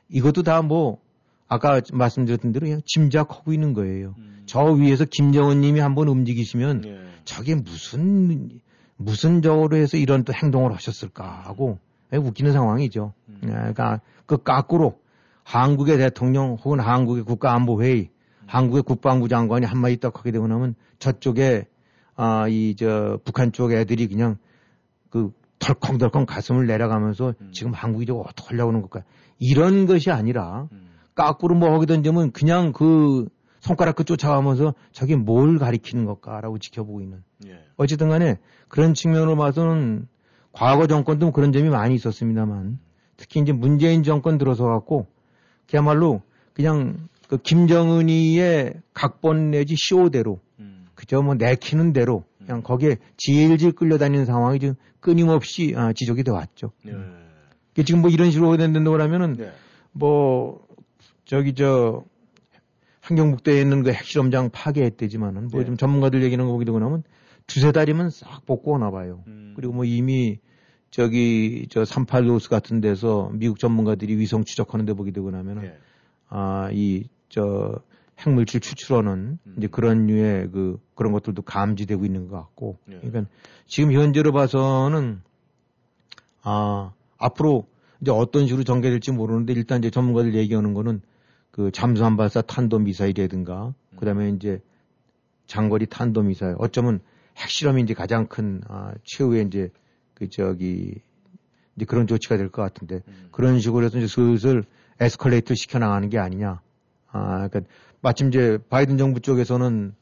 이것도 다 뭐, 아까 말씀드렸던 대로 그냥 짐작하고 있는 거예요. 음. 저 위에서 김정은 님이 한번 움직이시면, 예. 저게 무슨, 무슨 저로 해서 이런 또 행동을 하셨을까 하고, 웃기는 상황이죠. 음. 그러니까 그 까꾸로 한국의 대통령 혹은 한국의 국가안보회의, 음. 한국의 국방부 장관이 한마디 딱 하게 되고 나면 저쪽에 아, 이, 저, 북한 쪽 애들이 그냥 그 덜컹덜컹 가슴을 내려가면서 음. 지금 한국이 저거 어떻게 하려고 하는 걸까. 이런 것이 아니라 음. 까꾸로 뭐 하기던 점은 그냥 그 손가락 그 쫓아가면서 저게 뭘 가리키는 것까라고 지켜보고 있는. 예. 어쨌든 간에 그런 측면으로 봐서는 과거 정권도 그런 점이 많이 있었습니다만 특히 이제 문재인 정권 들어서 갖고 그야말로 그냥 그 김정은이의 각본 내지 시호대로 그죠, 뭐, 내키는 대로, 그냥 거기에 질질 끌려다니는 상황이 지금 끊임없이 아, 지적이 돼 왔죠. 네. 그러니까 지금 뭐 이런 식으로 된다고 하면은, 네. 뭐, 저기, 저, 한경북대에 있는 그 핵실험장 파괴했대지만은, 뭐 좀 네. 전문가들 얘기하는 거 보기도 하면 두세 달이면 싹 복구 오나 봐요. 음. 그리고 뭐 이미 저기, 저 삼십팔 노스 같은 데서 미국 전문가들이 위성 추적하는 데 보기도 하면은, 네. 아, 이, 저, 핵물질 추출하는 음. 이제 그런 류의 그 그런 것들도 감지되고 있는 것 같고, 예. 그러니까 지금 현재로 봐서는 아 앞으로 이제 어떤 식으로 전개될지 모르는데 일단 이제 전문가들 얘기하는 거는 그 잠수함 발사 탄도 미사일이라든가 음. 그다음에 이제 장거리 탄도 미사일, 어쩌면 핵실험이 이제 가장 큰 아, 최후의 이제 그 저기 이제 그런 조치가 될 것 같은데 음. 그런 식으로 해서 이제 슬슬 에스컬레이터 시켜 나가는 게 아니냐. 아, 그러니까 마침 이제 바이든 정부 쪽에서는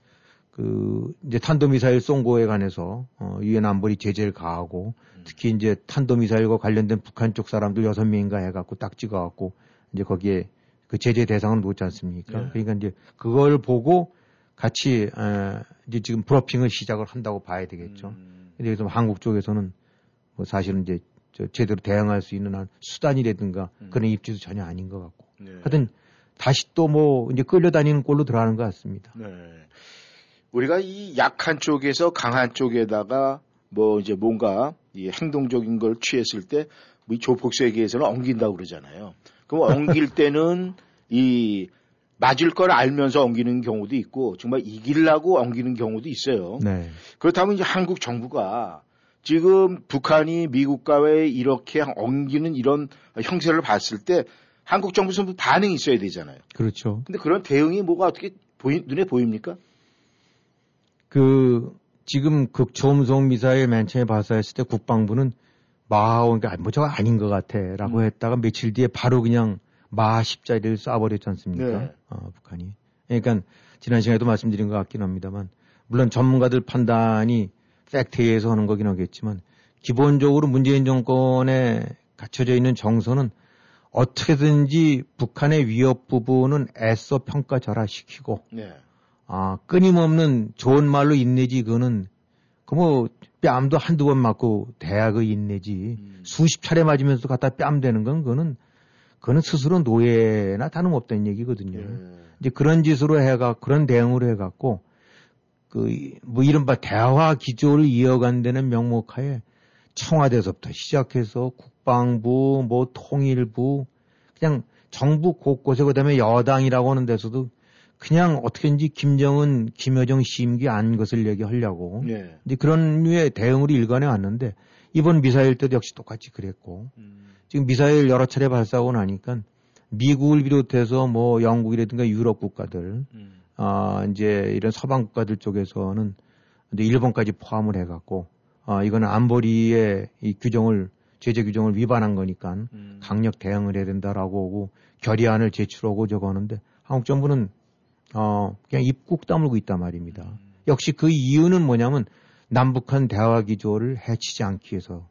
그 이제 탄도미사일 쏜 거에 관해서 어, 유엔 안보리 제재를 가하고 음. 특히 이제 탄도미사일과 관련된 북한 쪽 사람들 여섯 명인가 해갖고 딱지가 갖고 이제 거기에 그 제재 대상은 못지 않습니까? 네. 그러니까 이제 그걸 보고 같이 어, 이제 지금 브러핑을 시작을 한다고 봐야 되겠죠. 음. 근데 좀 한국 쪽에서는 뭐 사실은 이제 저 제대로 대응할 수 있는 한 수단이라든가 음. 그런 입지도 전혀 아닌 것 같고. 네. 하여튼 다시 또 뭐 이제 끌려다니는 꼴로 들어가는 것 같습니다. 네. 우리가 이 약한 쪽에서 강한 쪽에다가 뭐 이제 뭔가 이 행동적인 걸 취했을 때 이 조폭 세계에서는 엉긴다고 그러잖아요. 그럼 엉길 때는 이 맞을 걸 알면서 엉기는 경우도 있고 정말 이기려고 엉기는 경우도 있어요. 네. 그렇다면 이제 한국 정부가 지금 북한이 미국과의 이렇게 엉기는 이런 형세를 봤을 때 한국 정부에서 반응이 있어야 되잖아요. 그렇죠. 근데 그런 대응이 뭐가 어떻게 보이, 눈에 보입니까? 그 지금 극초음속 미사일 맨 처음에 발사했을 때 국방부는 마하오, 그러니까 뭐 저거 아닌 것 같아라고 음. 했다가 며칠 뒤에 바로 그냥 마하 십자리를 쏴버렸지 않습니까? 네. 어, 북한이. 그러니까 지난 시간에도 말씀드린 것 같긴 합니다만 물론 전문가들 판단이 팩트에 의해서 하는 거긴 하겠지만 기본적으로 문재인 정권에 갖춰져 있는 정서는 어떻게든지 북한의 위협 부분은 애써 평가절하시키고 네. 아, 끊임없는 좋은 말로 인내지 그거는 그 뭐 뺨도 한두 번 맞고 대야 그 인내지 음. 수십 차례 맞으면서 갖다 뺨 되는 건 그거는 그거는 스스로 노예나 다름없다는 얘기거든요. 네. 이제 그런 짓으로 해가 그런 대응으로 해갖고 그 뭐 이른바 대화 기조를 이어간다는 명목하에 청와대에서부터 시작해서 국방부 뭐 통일부 그냥 정부 곳곳에 그다음에 여당이라고 하는 데서도 그냥 어떻게든지 김정은, 김여정 심기 안 것을 얘기하려고 네. 이제 그런 류의 대응으로 일관해 왔는데 이번 미사일 때도 역시 똑같이 그랬고 음. 지금 미사일 여러 차례 발사하고 나니까 미국을 비롯해서 뭐 영국이라든가 유럽 국가들 음. 아 이제 이런 서방 국가들 쪽에서는 이제 일본까지 포함을 해갖고 아 이거는 안보리의 이 규정을 제재 규정을 위반한 거니까 음. 강력 대응을 해야 된다라고 오고 결의안을 제출하고 저거 하는데 한국 정부는 어, 그냥 입 꾹 다물고 있단 말입니다. 음. 역시 그 이유는 뭐냐면 남북한 대화 기조를 해치지 않기 위해서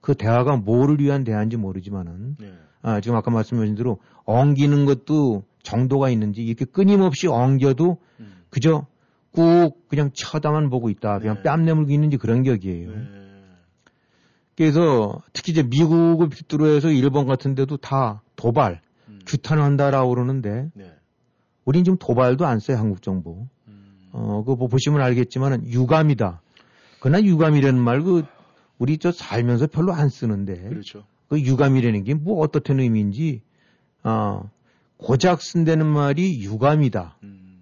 그 대화가 뭐를 위한 대화인지 모르지만은 네. 아, 지금 아까 말씀하신 대로 엉기는 것도 정도가 있는지 이렇게 끊임없이 엉겨도 음. 그저 꾹 그냥 쳐다만 보고 있다. 그냥 네. 뺨 내밀고 있는지 그런 격이에요. 네. 그래서 특히 이제 미국을 필두로 해서 일본 같은 데도 다 도발, 음. 규탄한다라고 그러는데 네. 우린 지금 도발도 안 써요, 한국 정부. 음. 어, 그거 뭐 보시면 알겠지만, 유감이다. 그러나 유감이라는 말, 그, 우리 저 살면서 별로 안 쓰는데. 그렇죠. 그 유감이라는 게 뭐 어떻다는 의미인지, 어, 고작 쓴다는 말이 유감이다. 음.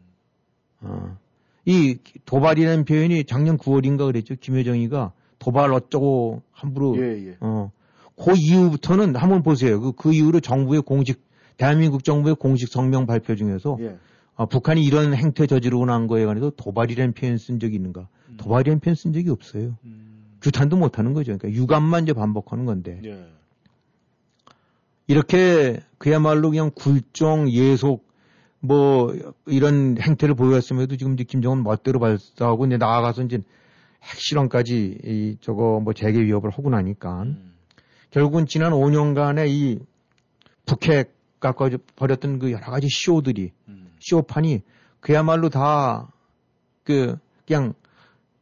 어, 이 도발이라는 표현이 작년 구월인가 그랬죠. 김여정이가 도발 어쩌고 함부로. 예, 예. 어, 그 이후부터는 한번 보세요. 그, 그 이후로 정부의 공식 대한민국 정부의 공식 성명 발표 중에서 예. 어, 북한이 이런 행태 저지르고 난 거에 관해서 도발이라는 표현 쓴 적이 있는가? 음. 도발이라는 표현 쓴 적이 없어요. 음. 규탄도 못하는 거죠. 그러니까 유감만 이제 반복하는 건데 예. 이렇게 그야말로 그냥 굴종, 예속 뭐 이런 행태를 보여왔음에도 지금 이제 김정은 멋대로 발사하고 이제 나아가서 이제 핵실험까지 이 저거 뭐 재개 위협을 하고 나니까 음. 결국은 지난 오 년간의 이 북핵 갖고 버렸던 그 여러 가지 쇼들이, 음. 쇼판이 그야말로 다 그, 그냥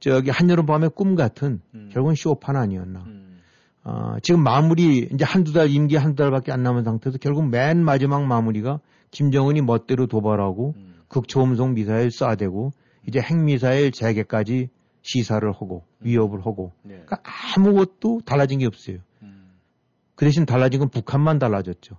저기 한여름 밤의 꿈 같은 음. 결국은 쇼판 아니었나. 음. 어, 지금 마무리 이제 한두 달 임기 한두 달밖에 안 남은 상태에서 결국 맨 마지막 마무리가 김정은이 멋대로 도발하고 음. 극초음속 미사일 쏴대고 이제 핵미사일 재개까지 시사를 하고 위협을 하고 네. 그러니까 아무것도 달라진 게 없어요. 음. 그 대신 달라진 건 북한만 달라졌죠.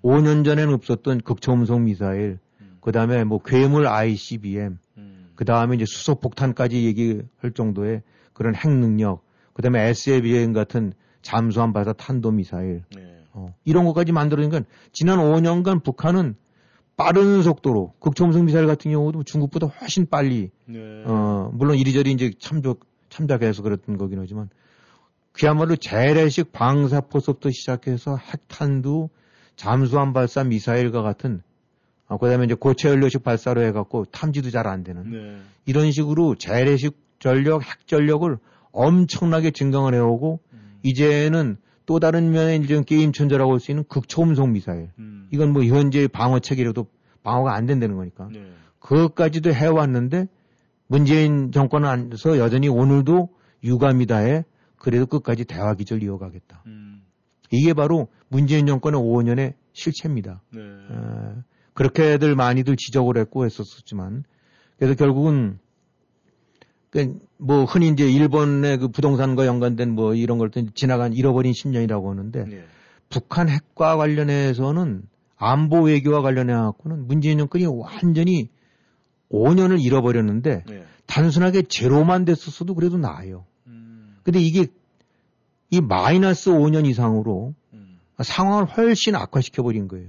오 년 전에는 없었던 극초음속 미사일, 음. 그 다음에 뭐 괴물 아이씨비엠, 음. 그 다음에 이제 수소폭탄까지 얘기할 정도의 그런 핵능력, 그 다음에 에스엘비엠 같은 잠수함 발사 탄도미사일, 네. 어, 이런 것까지 만들어진 건 지난 오 년간 북한은 빠른 속도로 극초음속 미사일 같은 경우도 중국보다 훨씬 빨리, 네. 어, 물론 이리저리 이제 참작, 참작해서 그랬던 거긴 하지만 그야말로 재래식 방사포섭부터 시작해서 핵탄두, 잠수함 발사 미사일과 같은, 어, 그 다음에 이제 고체 연료식 발사로 해갖고 탐지도 잘 안 되는. 네. 이런 식으로 재래식 전력, 핵 전력을 엄청나게 증강을 해오고, 음. 이제는 또 다른 면에 지금 게임 천재라고 할 수 있는 극초음속 미사일. 음. 이건 뭐 현재 방어 체계로도 방어가 안 된다는 거니까. 네. 그것까지도 해왔는데 문재인 정권 안에서 여전히 오늘도 유감이다에 그래도 끝까지 대화 기조를 이어가겠다. 음. 이게 바로 문재인 정권의 오 년의 실체입니다. 네. 에, 그렇게들 많이들 지적을 했고 했었지만 그래서 결국은 뭐 흔히 이제 일본의 그 부동산과 연관된 뭐 이런 걸 지나간 잃어버린 십 년이라고 하는데 네. 북한 핵과 관련해서는 안보 외교와 관련해갖고는 문재인 정권이 완전히 오 년을 잃어버렸는데 네. 단순하게 제로만 됐었어도 그래도 나아요. 음. 근데 이게 이 마이너스 오 년 이상으로 음. 상황을 훨씬 악화시켜버린 거예요.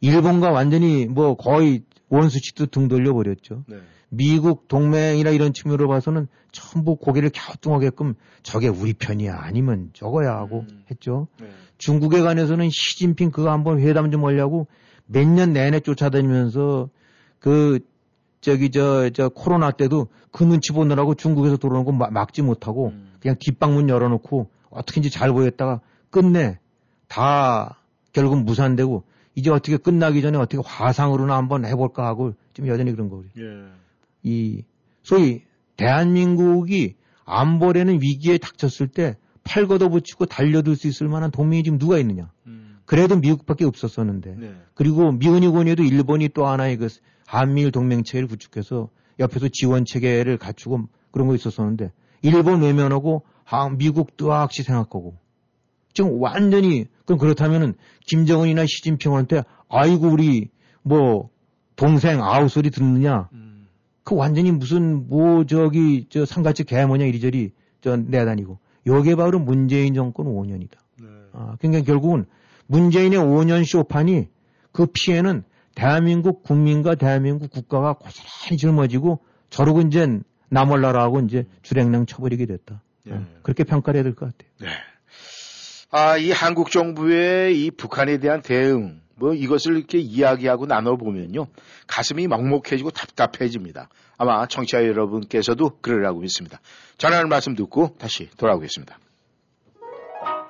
일본과 완전히 뭐 거의 원수치도 등 돌려버렸죠. 네. 미국 동맹이나 이런 측면으로 봐서는 전부 고개를 갸우뚱하게끔 저게 우리 편이야 아니면 저거야 하고 음. 했죠. 네. 중국에 관해서는 시진핑 그거 한번 회담 좀 하려고 몇 년 내내 쫓아다니면서 그 저기 저, 저 코로나 때도 그 눈치 보느라고 중국에서 들어오는 거 막지 못하고 음. 그냥 뒷방문 열어놓고 어떻게인지 잘 보였다가 끝내 다 결국 무산되고 이제 어떻게 끝나기 전에 어떻게 화상으로나 한번 해볼까 하고 지금 여전히 그런 거거든요. 예. 이 소위 대한민국이 안보라는 위기에 닥쳤을 때 팔 걷어붙이고 달려들 수 있을 만한 동맹이 지금 누가 있느냐. 음. 그래도 미국밖에 없었었는데 네. 그리고 미운이 고니에도 일본이 또 하나의 그 한미일 동맹체계를 구축해서 옆에서 지원체계를 갖추고 그런 거 있었었는데 일본 외면하고 미국 또학시 생각하고 지금 완전히 그럼 그렇다면은 김정은이나 시진핑한테 아이고 우리 뭐 동생 아우 소리 듣느냐 음. 그 완전히 무슨 뭐 저기 저 상가치 개 뭐냐 이리저리 저 내다니고 요게 바로 문재인 정권 오 년이다. 네. 아, 그러니까 결국은 문재인의 오 년 쇼판이 그 피해는 대한민국 국민과 대한민국 국가가 고스란히 짊어지고 저러고 이제 나몰라라하고 이제 주랭랑 쳐버리게 됐다. 네. 네. 그렇게 평가를 해야 될 것 같아요. 네. 아, 이 한국 정부의 이 북한에 대한 대응. 뭐 이것을 이렇게 이야기하고 나눠보면요. 가슴이 먹먹해지고 답답해집니다. 아마 청취자 여러분께서도 그러라고 믿습니다. 전하는 말씀 듣고 다시 돌아오겠습니다.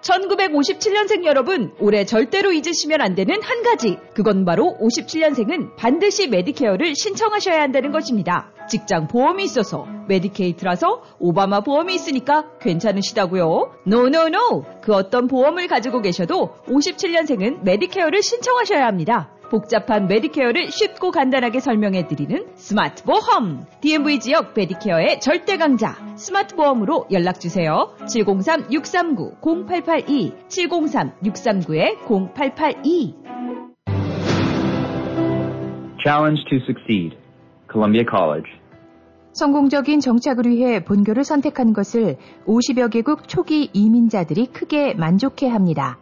천구백오십칠 년생 여러분, 올해 절대로 잊으시면 안 되는 한 가지. 그건 바로 오십칠 년생은 반드시 메디케어를 신청하셔야 한다는 것입니다. 직장 보험이 있어서, 메디케이트라서 오바마 보험이 있으니까 괜찮으시다고요? 노노노! 그 어떤 보험을 가지고 계셔도 오십칠 년생은 메디케어를 신청하셔야 합니다. 복잡한 메디케어를 쉽고 간단하게 설명해드리는 스마트 보험. 디엠브이 지역 메디케어의 절대 강자. 스마트 보험으로 연락주세요. 칠공삼 육삼구 공팔팔이, 칠공삼 육삼구 공팔팔이. Challenge to succeed. Columbia College. 성공적인 정착을 위해 본교를 선택한 것을 오십여 개국 초기 이민자들이 크게 만족해합니다.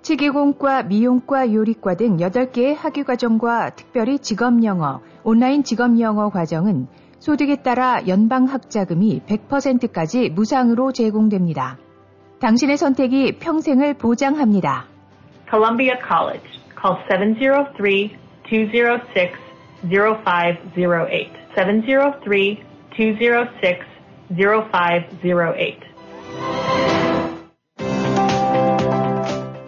치기공과, 미용과, 요리과 등 여덟 개의 학위과정과 특별히 직업영어, 온라인 직업영어 과정은 소득에 따라 연방학자금이 백 퍼센트까지 무상으로 제공됩니다. 당신의 선택이 평생을 보장합니다. Columbia College. Call seven zero three two zero six zero five zero eight. seven zero three two zero six zero five zero eight.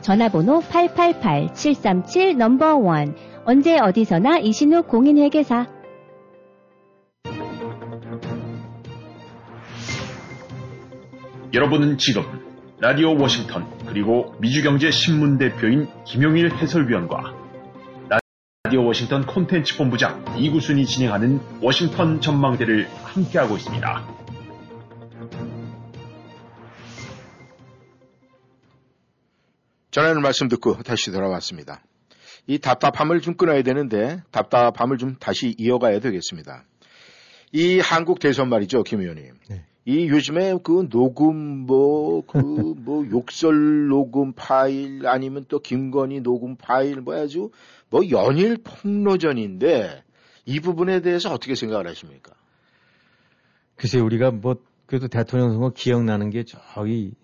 전화번호 팔팔팔 칠삼칠 넘버원. 언제 어디서나 이신욱 공인회계사. 여러분은 지금 라디오 워싱턴 그리고 미주경제신문 대표인 김영일 해설위원과 라디오 워싱턴 콘텐츠 본부장 이구순이 진행하는 워싱턴 전망대를 함께하고 있습니다. 전하는 말씀 듣고 다시 돌아왔습니다. 이 답답함을 좀 끊어야 되는데 답답함을 좀 다시 이어가야 되겠습니다. 이 한국 대선 말이죠, 김 의원님. 네. 이 요즘에 그 녹음 뭐 그 뭐 욕설 녹음 파일 아니면 또 김건희 녹음 파일 뭐 아주 뭐 연일 폭로전인데 이 부분에 대해서 어떻게 생각을 하십니까? 글쎄 우리가 뭐 그래도 대통령 선거 기억나는 게 저기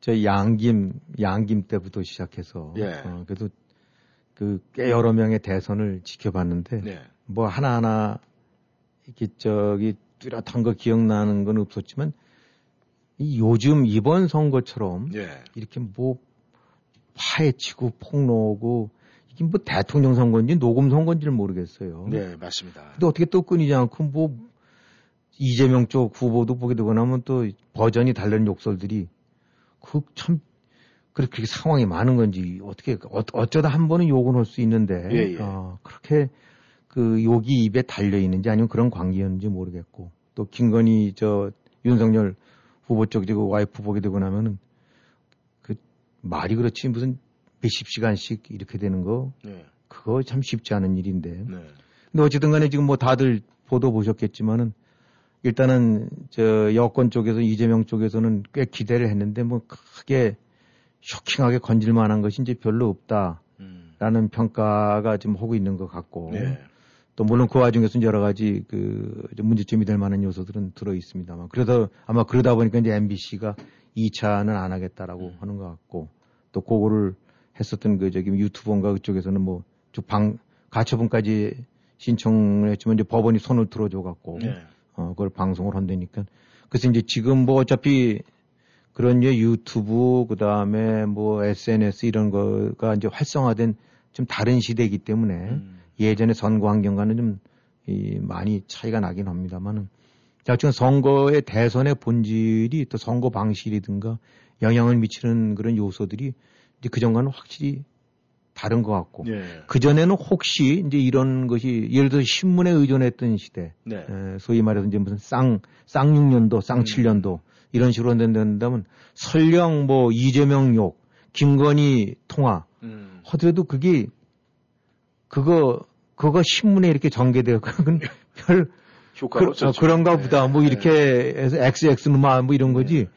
저 양김 양김 때부터 시작해서 예. 어, 그래도 그 꽤 여러 명의 대선을 지켜봤는데 예. 뭐 하나 하나 이렇게 저기 뚜렷한 거 기억나는 건 없었지만 이 요즘 이번 선거처럼 예. 이렇게 뭐 파헤치고 폭로하고 이게 뭐 대통령 선거인지 녹음 선거인지를 모르겠어요. 네 맞습니다. 근데 어떻게 또 끊이지 않고 뭐 이재명 쪽 후보도 보게 되고 나면 또 버전이 다른 욕설들이 그 참 그렇게 상황이 많은 건지 어떻게 어쩌다 한 번은 욕은 할 수 있는데 예, 예. 어, 그렇게. 그 욕이 입에 달려 있는지 아니면 그런 관계였는지 모르겠고 또 김건희 저 윤석열 후보 쪽 지금 와이프 보게 되고 나면은 그 말이 그렇지 무슨 몇십 시간씩 이렇게 되는 거 네. 그거 참 쉽지 않은 일인데 네. 근데 어쨌든간에 지금 뭐 다들 보도 보셨겠지만은 일단은 저 여권 쪽에서 이재명 쪽에서는 꽤 기대를 했는데 뭐 크게 쇼킹하게 건질만한 것이 이제 별로 없다라는 음. 평가가 지금 하고 있는 것 같고. 네. 또 물론 그 와중에서 여러 가지 그 문제점이 될 만한 요소들은 들어 있습니다만 그래서 아마 그러다 보니까 이제 엠비씨가 이 차는 안 하겠다라고 음. 하는 것 같고 또 그거를 했었던 그 저기 유튜버인가 그쪽에서는 뭐 방 가처분까지 신청을 했지만 이제 법원이 손을 들어줘 갖고 네. 어 그걸 방송을 한다니까 그래서 이제 지금 뭐 어차피 그런 이제 유튜브 그 다음에 뭐 에스엔에스 이런 거가 이제 활성화된 좀 다른 시대이기 때문에. 음. 예전에 선거 환경과는 좀 이 많이 차이가 나긴 합니다만은 지금 선거의 대선의 본질이 또 선거 방식이든가 영향을 미치는 그런 요소들이 이제 그전과는 확실히 다른 것 같고 예. 그 전에는 혹시 이제 이런 것이 예를 들어 신문에 의존했던 시대, 네. 에, 소위 말해서 이제 무슨 쌍 쌍 육 년도, 쌍 칠 년도 음. 이런 식으로 된다면 설령 뭐 이재명 욕, 김건희 통화 음. 하더라도 그게 그거 그거 신문에 이렇게 전개되어 그건 별 효과로 그, 어, 그런가 네. 보다 뭐 이렇게 네. 해서 엑스 엑스 음악 뭐 이런 거지. 네.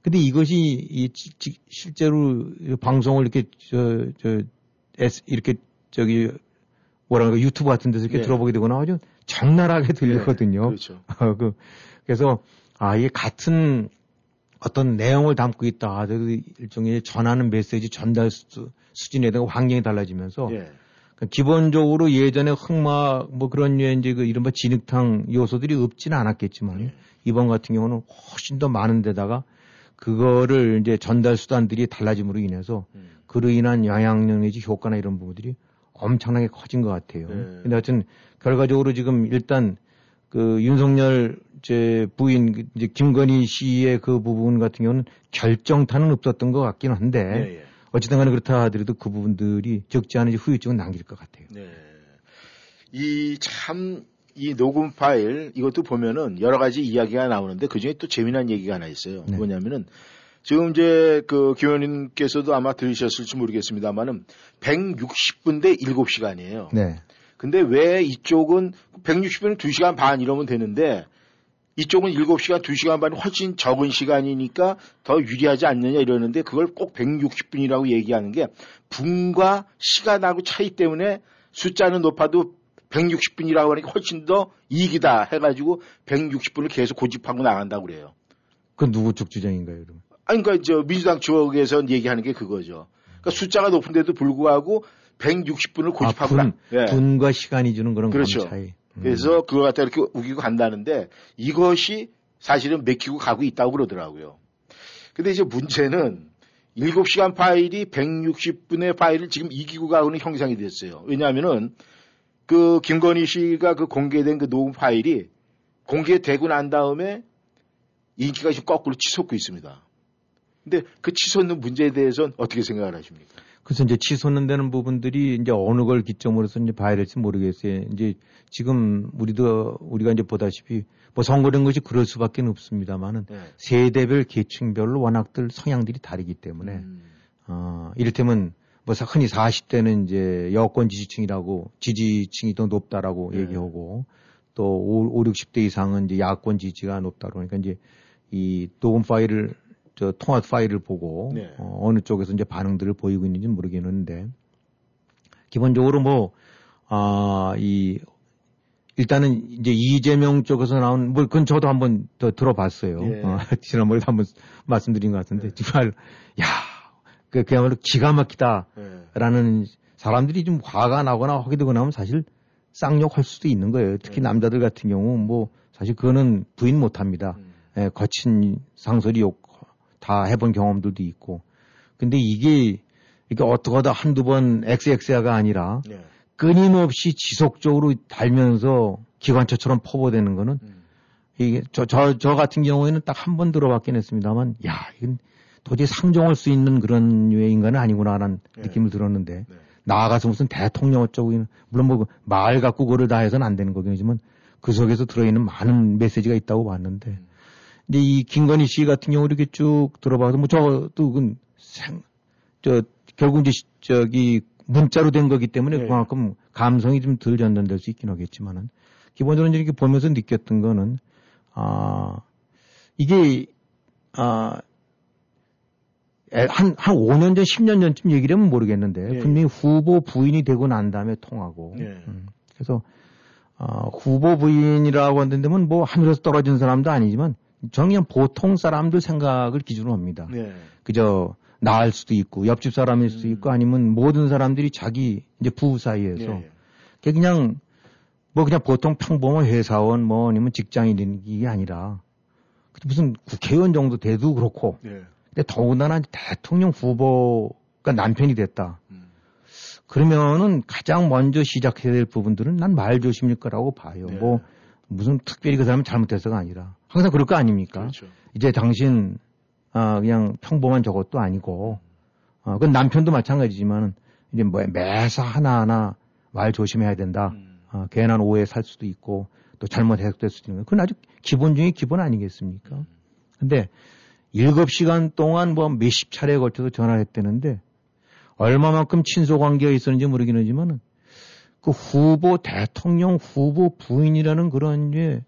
근데 이것이 이 지, 실제로 방송을 이렇게 저 저 이렇게 저기 뭐랄까 유튜브 같은 데서 이렇게 네. 들어보게 되거나 아주 적나라하게 들리거든요. 네. 그렇죠. 어, 그, 그래서 아 이게 같은 어떤 내용을 담고 있다. 일종의 전하는 메시지 전달 수, 수준에 대한 환경이 달라지면서. 네. 기본적으로 예전에 흑마 뭐 그런 이제 그 이른바 진흙탕 요소들이 없지는 않았겠지만 예. 이번 같은 경우는 훨씬 더 많은 데다가 그거를 이제 전달 수단들이 달라짐으로 인해서 음. 그로 인한 영향력 내지 효과나 이런 부분들이 엄청나게 커진 것 같아요. 예. 근데 하여튼 결과적으로 지금 일단 그 윤석열 제 부인 이제 김건희 씨의 그 부분 같은 경우는 결정타는 없었던 것 같긴 한데. 예. 어쨌든 간에 그렇다 하더라도 그 부분들이 적지 않은 후유증은 남길 것 같아요. 네. 이 참, 이 녹음 파일 이것도 보면은 여러 가지 이야기가 나오는데 그 중에 또 재미난 얘기가 하나 있어요. 네. 뭐냐면은 지금 이제 그 교원님께서도 아마 들으셨을지 모르겠습니다만은 백육십 분 대 일곱 시간이에요. 네. 근데 왜 이쪽은 백육십 분은 두 시간 반 이러면 되는데 이쪽은 일곱 시간, 두 시간 반이 훨씬 적은 시간이니까 더 유리하지 않느냐 이러는데 그걸 꼭 백육십 분이라고 얘기하는 게 분과 시간하고 차이 때문에 숫자는 높아도 백육십 분이라고 하는 게 훨씬 더 이익이다 해가지고 백육십 분을 계속 고집하고 나간다고 그래요. 그건 누구 쪽 주장인가요? 그럼? 아니, 그러니까 저 민주당 쪽에서 얘기하는 게 그거죠. 그러니까 숫자가 높은데도 불구하고 백육십 분을 고집하고 아, 분, 나, 예. 분과 시간이 주는 그런 그렇죠. 차이. 그래서 그걸 갖다 이렇게 우기고 간다는데 이것이 사실은 맥히고 가고 있다고 그러더라고요. 근데 이제 문제는 일곱 시간 파일이 백육십 분의 파일을 지금 이기고 가는 형상이 됐어요. 왜냐하면은 그 김건희 씨가 그 공개된 그 녹음 파일이 공개되고 난 다음에 인기가 지금 거꾸로 치솟고 있습니다. 근데 그 치솟는 문제에 대해서는 어떻게 생각을 하십니까? 그래서 이제 치솟는 데는 부분들이 이제 어느 걸 기점으로서 이제 봐야 될지 모르겠어요. 이제 지금 우리도, 우리가 이제 보다시피 뭐 선거라는 것이 그럴 수밖에 없습니다만은 네. 세대별 계층별로 워낙들 성향들이 다르기 때문에, 음. 어, 이를테면 뭐 흔히 사십 대는 이제 여권 지지층이라고 지지층이 더 높다라고 네. 얘기하고 또 오, 육십 대 이상은 이제 야권 지지가 높다 그러니까 이제 이 녹음 파일을 저 통화 파일을 보고 네. 어, 어느 쪽에서 이제 반응들을 보이고 있는지는 모르겠는데 기본적으로 뭐 아 이 일단은 이제 이재명 쪽에서 나온 뭐 그건 저도 한번 더 들어봤어요. 예. 어, 지난번에도 한번 말씀드린 것 같은데 예. 정말 야 그 그야말로 기가 막히다라는 예. 사람들이 좀 화가 나거나 하게 되거나 하면 사실 쌍욕할 수도 있는 거예요. 특히 예. 남자들 같은 경우 뭐 사실 그거는 부인 못합니다. 음. 예, 거친 상소리 욕 다 해본 경험들도 있고 근데 이게 이렇게 어떡하다 한두 번 엑스엑스야가 아니라. 예. 끊임없이 지속적으로 달면서 기관차처럼 퍼보되는 거는 음. 이게 저, 저, 저 같은 경우에는 딱 한 번 들어봤긴 했습니다만 야 이건 도저히 상종할 수 있는 그런 유의 인간은 아니구나라는 네. 느낌을 들었는데 네. 나아가서 무슨 대통령 어쩌고 물론 뭐 말 갖고 그걸 다 해서는 안 되는 거긴 하지만 그 속에서 들어있는 많은 메시지가 있다고 봤는데 음. 근데 이 김건희 씨 같은 경우 이렇게 쭉 들어봐서 뭐 저도 그건 생, 저 결국 이제 저기 문자로 된 거기 때문에 네. 그만큼 감성이 좀 덜 전달될 수 있긴 하겠지만은 기본적으로 이렇게 보면서 느꼈던 거는 아 이게 아 한 한 오 년 전, 십 년 전쯤 얘기를 하면 모르겠는데 네. 분명히 후보 부인이 되고 난 다음에 통하고 네. 음, 그래서 아 후보 부인이라고 한다면 뭐 하늘에서 떨어진 사람도 아니지만 정의한 보통 사람들 생각을 기준으로 합니다. 네. 그저 나을 수도 있고 옆집 사람일 수도 있고 아니면 모든 사람들이 자기 이제 부부 사이에서 예, 예. 그냥 뭐 그냥 보통 평범한 회사원 뭐 아니면 직장인인 게 아니라 무슨 국회의원 정도 돼도 그렇고 예. 근데 더군다나 대통령 후보가 남편이 됐다 음. 그러면은 가장 먼저 시작해야 될 부분들은 난 말 조심일 거라고 봐요. 예. 뭐 무슨 특별히 그 사람이 잘못해서가 아니라 항상 그럴 거 아닙니까? 그렇죠. 이제 당신 아, 그냥 평범한 저것도 아니고, 아, 그건 남편도 마찬가지지만, 이제 뭐 매사 하나하나 말 조심해야 된다. 음. 아, 괜한 오해 살 수도 있고, 또 잘못 해석될 수도 있는 거. 그건 아주 기본 중에 기본 아니겠습니까? 음. 근데, 일곱 시간 동안 뭐 몇십 차례에 걸쳐서 전화를 했다는데, 얼마만큼 친소 관계가 있었는지 모르긴 하지만은, 그 후보, 대통령 후보 부인이라는 그런 이제,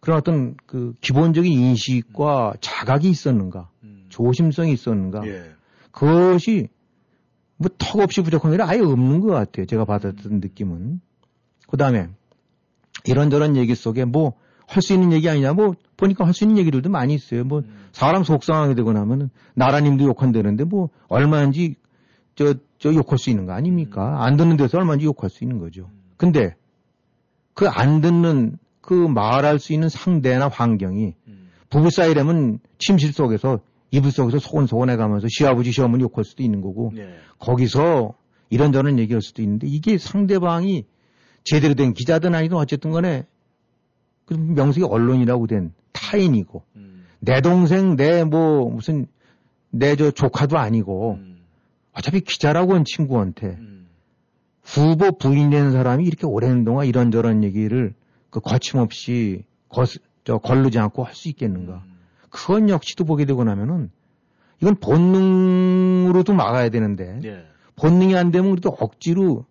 그런 어떤 그 기본적인 인식과 음. 자각이 있었는가, 음. 조심성이 있었는가, 예. 그것이 뭐 턱없이 부족한 게 아니라 아예 없는 것 같아요. 제가 받았던 음. 느낌은. 그 다음에 이런저런 얘기 속에 뭐 할 수 있는 얘기 아니냐, 뭐 보니까 할 수 있는 얘기들도 많이 있어요. 뭐 음. 사람 속상하게 되고 나면은 나라님도 욕한다는데 뭐 얼마인지 저, 저 욕할 수 있는 거 아닙니까? 음. 안 듣는 데서 얼마인지 욕할 수 있는 거죠. 음. 근데 그 안 듣는 그 말할 수 있는 상대나 환경이 음. 부부 사이라면 침실 속에서 이불 속에서 소곤소곤해 가면서 시아버지 시어머니 욕할 수도 있는 거고 네. 거기서 이런저런 얘기할 수도 있는데 이게 상대방이 제대로 된 기자든 아니든 어쨌든 간에 그 명색이 언론이라고 된 타인이고 음. 내 동생 내 뭐 무슨 내 저 조카도 아니고 음. 어차피 기자라고 한 친구한테 음. 후보 부인 된 사람이 이렇게 오랜 동안 이런저런 얘기를 그 거침없이 거, 저, 걸르지 않고 할 수 있겠는가. 음. 그건 역시도 보게 되고 나면은 이건 본능으로도 막아야 되는데 예. 본능이 안 되면 그래도 억지로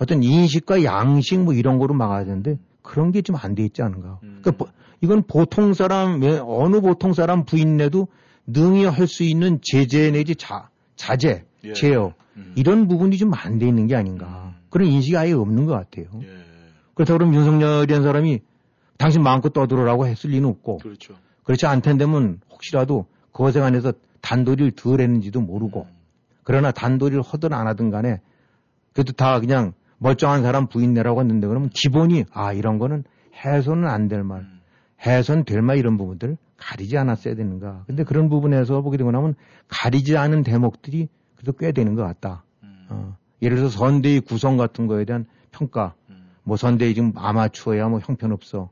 어떤 인식과 양식 뭐 이런 거로 막아야 되는데 그런 게 좀 안 돼 있지 않은가. 음. 그러니까 이건 보통 사람, 어느 보통 사람 부인내도 능히 할 수 있는 제재 내지 자, 자제, 예. 제어 음. 이런 부분이 좀 안 돼 있는 게 아닌가. 음. 그런 인식이 아예 없는 것 같아요. 예. 그렇다고 그러면 윤석열이라는 사람이 당신 마음껏 떠들어라고 했을 리는 없고 그렇죠. 그렇지 않텐데면 혹시라도 그것에 관해서 단도리를 덜 했는지도 모르고 음. 그러나 단도리를 하든 안 하든 간에 그래도 다 그냥 멀쩡한 사람 부인내라고 했는데 그러면 기본이 아 이런 거는 해소는 안 될 말 음. 해소는 될 말 이런 부분들 가리지 않았어야 되는가. 근데 그런 부분에서 보게 되고 나면 가리지 않은 대목들이 그래도 꽤 되는 것 같다. 음. 어, 예를 들어서 선대위 구성 같은 거에 대한 평가 뭐 선대위 지금 아마추어야 뭐 형편없어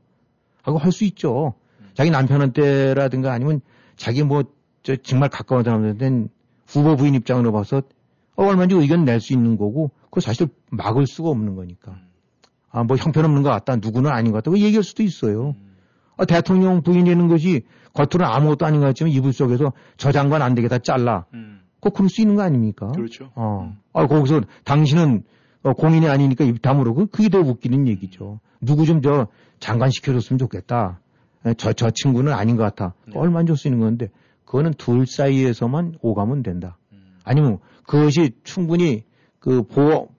하고 할 수 있죠. 음. 자기 남편한테라든가 아니면 자기 뭐 저 정말 가까운 사람한테는 후보 부인 입장으로 봐서 어, 얼마든지 의견 낼 수 있는 거고 그걸 사실 막을 수가 없는 거니까. 음. 아, 뭐 형편없는 것 같다. 누구는 아닌 것 같다. 뭐 얘기할 수도 있어요. 음. 아, 대통령 부인이라는 것이 겉으로는 아무것도 아닌 것 같지만 이불 속에서 저 장관 안 되겠다 잘라. 음. 그거 그럴 수 있는 거 아닙니까? 그렇죠. 어. 음. 아, 거기서 당신은 어, 공인이 아니니까 입 다물어. 그게 더 웃기는 얘기죠. 누구 좀 저 장관 시켜줬으면 좋겠다. 저, 저 친구는 아닌 것 같아. 네. 얼마나 줄 수 있는 건데 그거는 둘 사이에서만 오가면 된다. 음. 아니면 그것이 충분히 그 보호,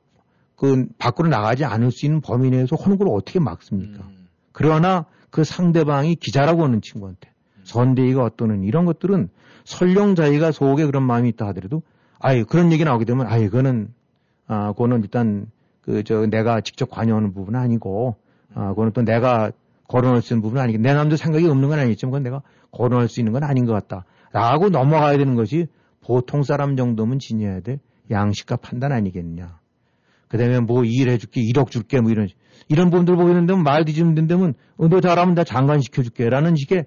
그 밖으로 나가지 않을 수 있는 범위 내에서 하는 걸 어떻게 막습니까? 음. 그러나 그 상대방이 기자라고 하는 친구한테 음. 선대위가 어떠는 이런 것들은 설령 자기가 속에 그런 마음이 있다 하더라도 아예 그런 얘기 나오게 되면 아예 그거는 아 그거는 일단 그 저 내가 직접 관여하는 부분은 아니고 아 그거는 또 내가 거론할 수 있는 부분은 아니고 내 남도 생각이 없는 건 아니지만 그건 내가 거론할 수 있는 건 아닌 것 같다라고 넘어가야 되는 것이 보통 사람 정도면 지녀야 될 양식과 판단 아니겠냐. 그다음에 뭐 일해 줄게 일억 줄게 뭐 이런 이런 분들 보이는 데면 말 뒤집는 데면 어, 너 잘하면 나 장관 시켜줄게라는 식의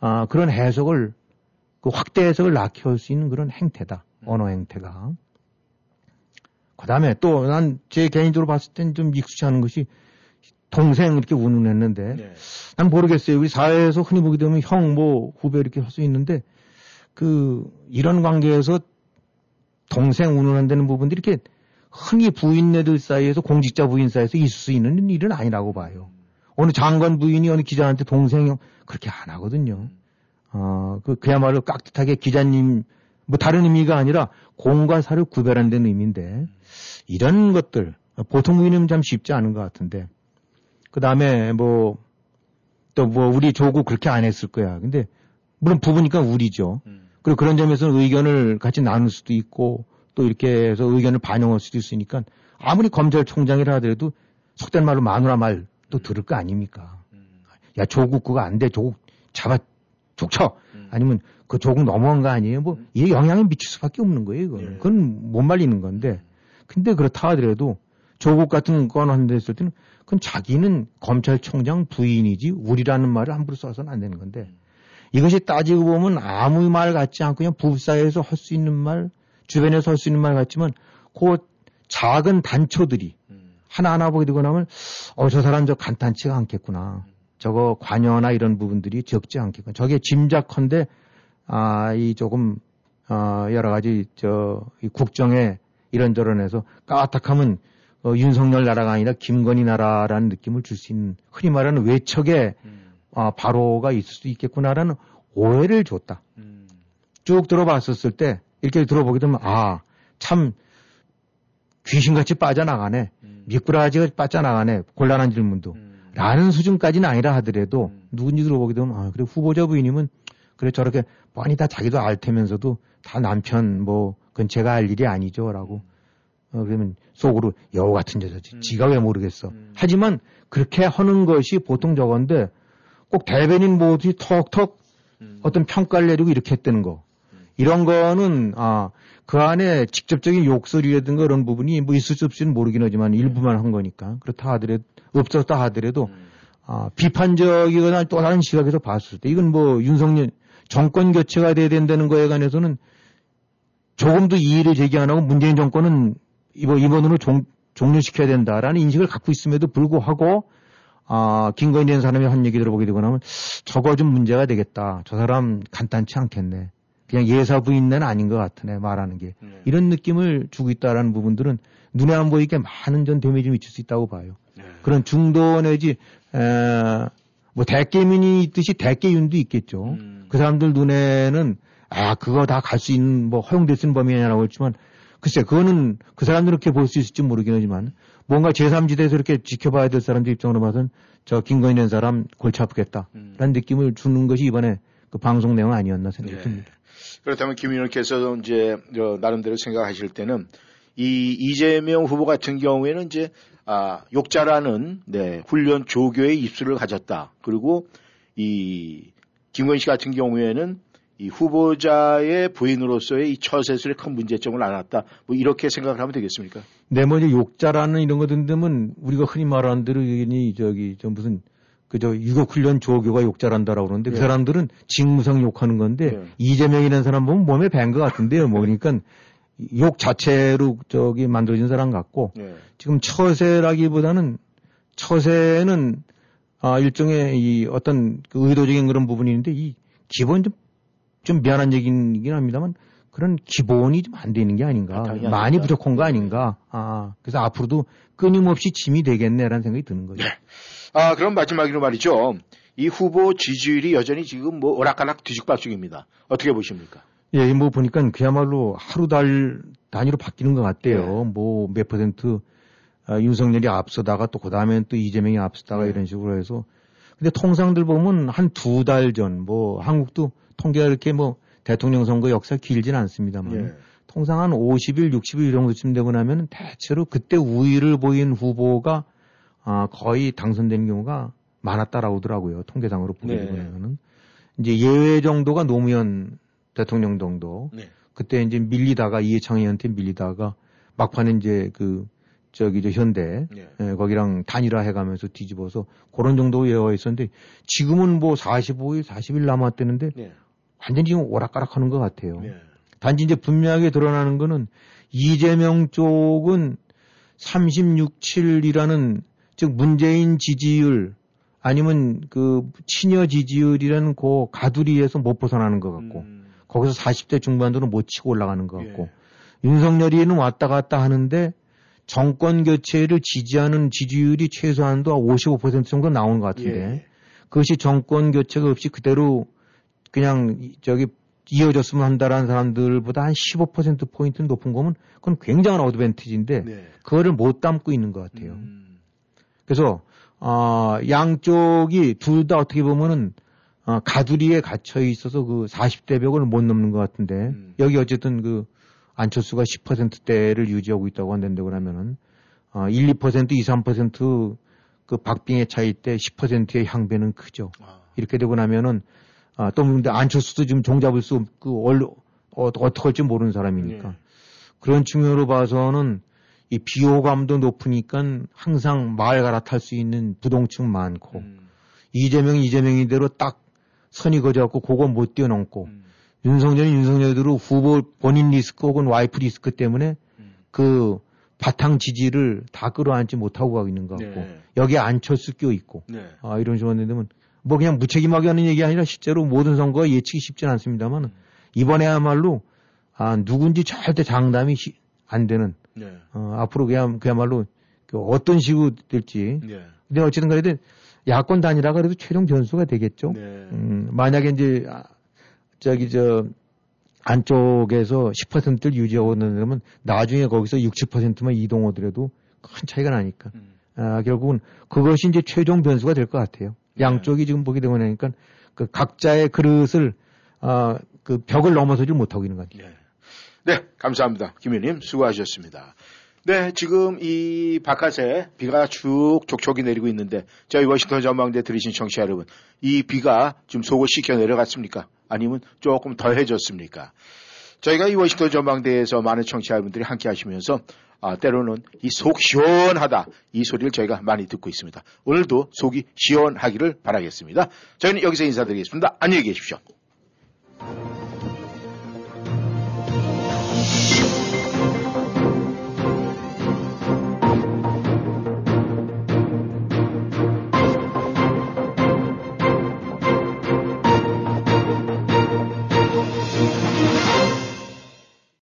아 그런 해석을 그 확대 해석을 낳을 수 있는 그런 행태다. 언어 행태가. 그 다음에 또 난 제 개인적으로 봤을 땐 좀 익숙치 않은 것이 동생 이렇게 운운했는데 네. 난 모르겠어요. 우리 사회에서 흔히 보게 되면 형, 뭐 후배 이렇게 할 수 있는데 그 이런 관계에서 동생 운운한다는 부분들이 이렇게 흔히 부인네들 사이에서 공직자 부인 사이에서 있을 수 있는 일은 아니라고 봐요. 어느 장관 부인이 어느 기자한테 동생 그렇게 안 하거든요. 어, 그 그야말로 깍듯하게 기자님 뭐 다른 의미가 아니라 공과 사를 구별한다는 의미인데 이런 것들 보통 의미는 참 쉽지 않은 것 같은데 그 다음에 뭐 또 뭐 우리 조국 그렇게 안 했을 거야. 근데 물론 부부니까 우리죠. 그리고 그런 점에서 의견을 같이 나눌 수도 있고 또 이렇게 해서 의견을 반영할 수도 있으니까 아무리 검찰총장이라 하더라도 속된 말로 마누라 말 또 들을 거 아닙니까? 야 조국 그거 안 돼. 조국 잡아 족쳐. 아니면 그 조국 넘어간 거 아니에요? 뭐 얘 영향이 미칠 수밖에 없는 거예요. 이건 예. 그건 못 말리는 건데. 근데 그렇다 하더라도 조국 같은 건 한다 했을 때는 그건 자기는 검찰총장 부인이지 우리라는 말을 함부로 써서는 안 되는 건데 이것이 따지고 보면 아무 말 같지 않고 그냥 부부 사이에서 할 수 있는 말, 주변에서 할 수 있는 말 같지만 그 작은 단초들이 하나하나 보게 되고 나면 어, 저 사람 저 간단치가 않겠구나. 저거 관여나 이런 부분들이 적지 않겠군. 저게 짐작컨대, 아, 이 조금, 어, 여러 가지, 저, 이 국정에 이런저런 해서 까딱하면 어, 윤석열 나라가 아니라 김건희 나라라는 느낌을 줄 수 있는 흔히 말하는 외척에 음. 아, 바로가 있을 수도 있겠구나라는 오해를 줬다. 음. 쭉 들어봤었을 때 이렇게 들어보게 되면 아, 참 귀신같이 빠져나가네. 음. 미꾸라지가 빠져나가네. 곤란한 질문도. 음. 라는 수준까지는 아니라 하더라도 음. 누군지 들어보게 되면 아 그래 후보자 부인님은 그래 저렇게 뻔히 다 자기도 알 테면서도 다 남편 뭐 그건 제가 알 일이 아니죠라고 어, 그러면 속으로 여우 같은 여자지 음. 지가 왜 모르겠어 음. 하지만 그렇게 하는 것이 보통 저건데 꼭 대변인 모두 턱턱 음. 어떤 평가를 내리고 이렇게 했다는 거 음. 이런 거는 아 그 안에 직접적인 욕설이라든가 이런 부분이 뭐 있을 수 없을지는 모르긴 하지만 일부만 한 거니까 그렇다 하더라도 없었다 하더라도 음. 아, 비판적이거나 또 다른 시각에서 봤을 때 이건 뭐 윤석열 정권 교체가 돼야 된다는 거에 관해서는 조금도 이의를 제기 안 하고 문재인 정권은 이번, 이번으로 종, 종료시켜야 된다라는 인식을 갖고 있음에도 불구하고 아, 김건희라는 사람이 한 얘기 들어보게 되고 나면 저거 좀 문제가 되겠다. 저 사람 간단치 않겠네. 그냥 예사 부인는 아닌 것 같으네 말하는 게 네. 이런 느낌을 주고 있다라는 부분들은 눈에 안 보이게 많은 전 데미지를 미칠 수 있다고 봐요. 네. 그런 중도 내지 에, 뭐 대깨민이 있듯이 대깨윤도 있겠죠. 음. 그 사람들 눈에는 아 그거 다 갈 수 있는 뭐 허용될 수 있는 범위냐라고 했지만 글쎄 그거는 그 사람들 이렇게 볼 수 있을지 모르긴 하지만 뭔가 제삼지대에서 이렇게 지켜봐야 될 사람들 입장으로 봐서는 저 김건희라는 사람 골치 아프겠다라는 음. 느낌을 주는 것이 이번에 그 방송 내용 아니었나 생각이 네. 듭니다. 그렇다면 김 의원께서 이제 나름대로 생각하실 때는 이 이재명 후보 같은 경우에는 이제 아, 욕자라는 네, 훈련 조교의 입술을 가졌다. 그리고 이 김건희 씨 같은 경우에는 이 후보자의 부인으로서의 이 처세술에 큰 문제점을 안았다. 뭐 이렇게 생각을 하면 되겠습니까? 네, 먼저 욕자라는 이런 거 듣는 우리가 흔히 말하는 대로 이 저기 저 무슨 그저 유격훈련 조교가 욕잘한다라고 그러는데 예. 그 사람들은 직무상 욕하는 건데 예. 이재명이라는 사람 보면 몸에 밴 것 같은데요. 뭐 그러니까 욕 자체로 저기 만들어진 사람 같고 예. 지금 처세라기보다는 처세는 아 일종의 이 어떤 그 의도적인 그런 부분인데 이 기본 좀, 좀 미안한 얘기긴 합니다만 그런 기본이 좀 안 돼 있는 게 아닌가 많이 부족한 거 아닌가 아 그래서 앞으로도 끊임없이 짐이 되겠네라는 생각이 드는 거죠. 네. 아, 그럼 마지막으로 말이죠. 이 후보 지지율이 여전히 지금 뭐 오락가락 뒤죽박죽입니다. 어떻게 보십니까? 예, 뭐 보니까 그야말로 하루 달 단위로 바뀌는 것 같아요. 네. 뭐 몇 퍼센트 아, 윤석열이 앞서다가 또 그 다음엔 또 이재명이 앞서다가 네. 이런 식으로 해서. 근데 통상들 보면 한 두 달 전, 뭐 한국도 통계가 이렇게 뭐 대통령 선거 역사 길진 않습니다만 네. 통상 한 오십 일, 육십 일 정도쯤 되고 나면 대체로 그때 우위를 보인 후보가 아, 거의 당선된 경우가 많았다라고 하더라고요. 통계상으로 보게 네. 되면은. 이제 예외 정도가 노무현 대통령 정도. 네. 그때 이제 밀리다가 이해창이한테 밀리다가 막판에 이제 그 저기 저 현대 예. 예, 거기랑 단일화 해가면서 뒤집어서 그런 정도의 예외가 있었는데 지금은 뭐 사십오 일, 사십 일 남았대는데 예. 완전히 지금 오락가락하는 것 같아요. 예. 단지 이제 분명하게 드러나는 거는 이재명 쪽은 삼십육 칠 이라는 즉 문재인 지지율 아니면 그 친여 지지율이라는 그 가두리에서 못 벗어나는 것 같고 음. 거기서 사십 대 중반도는 못 치고 올라가는 것 같고 예. 윤석열이는 왔다 갔다 하는데 정권 교체를 지지하는 지지율이 최소한도 오십오 퍼센트 정도 나온 것 같은데 예. 그것이 정권 교체가 없이 그대로 그냥 저기 이어졌으면 한다라는 사람들보다 한 십오 퍼센트 포인트 높은 거면 그건 굉장한 어드밴티지인데 네. 그거를 못 담고 있는 것 같아요. 음. 그래서 어, 양쪽이 둘 다 어떻게 보면은 어, 가두리에 갇혀 있어서 그 사십 대 벽을 못 넘는 것 같은데 음. 여기 어쨌든 그 안철수가 십 퍼센트대를 유지하고 있다고 한다는데 그러면은 어, 일, 이 퍼센트, 이, 삼 퍼센트 그 박빙의 차이 때 십 퍼센트의 향배는 크죠. 아. 이렇게 되고 나면은 아, 또 근데 안철수도 지금 종잡을 수 없고 얼, 어, 어떻게 할지 모르는 사람이니까 네. 그런 측면으로 봐서는 이 비호감도 높으니까 항상 말 갈아탈 수 있는 부동층 많고 음. 이재명 이재명이대로 딱 선이 거져갖고 그거 못 뛰어넘고. 음. 윤석열이 윤석열대로 후보 본인 리스크 혹은 와이프 리스크 때문에 음. 그 바탕 지지를 다 끌어안지 못하고 가고 있는 것 같고 네. 여기에 안철수 껴있고 네. 아, 이런 식으로 하는데 뭐 그냥 무책임하게 하는 얘기 아니라 실제로 모든 선거가 예측이 쉽진 않습니다만 음. 이번에야말로 아, 누군지 절대 장담이 안 되는 네. 어, 앞으로 그냥, 그야말로 어떤 식으로 될지 네. 근데 어쨌든 그래도 야권 단일화가 그래도 최종 변수가 되겠죠. 네. 음, 만약에 이제 저기 저 안쪽에서 십 퍼센트를 유지하고 있는다면 나중에 거기서 육, 칠 퍼센트만 이동하더라도 큰 차이가 나니까 음. 아, 결국은 그것이 이제 최종 변수가 될 것 같아요. 네. 양쪽이 지금 보게 되고 나니까 그 각자의 그릇을 아, 그 벽을 넘어서지 못하고 있는 것 같아요. 네, 네 감사합니다. 김 의원님 수고하셨습니다. 네, 지금 이 바깥에 비가 쭉 족촉이 내리고 있는데 저희 워싱턴 전망대 들으신 청취자 여러분, 이 비가 지금 속을 씻겨 내려갔습니까? 아니면 조금 더해졌습니까? 저희가 이 워싱턴 전망대에서 많은 청취자 여러분들이 함께 하시면서 아, 때로는 이 속 시원하다 이 소리를 저희가 많이 듣고 있습니다. 오늘도 속이 시원하기를 바라겠습니다. 저희는 여기서 인사드리겠습니다. 안녕히 계십시오.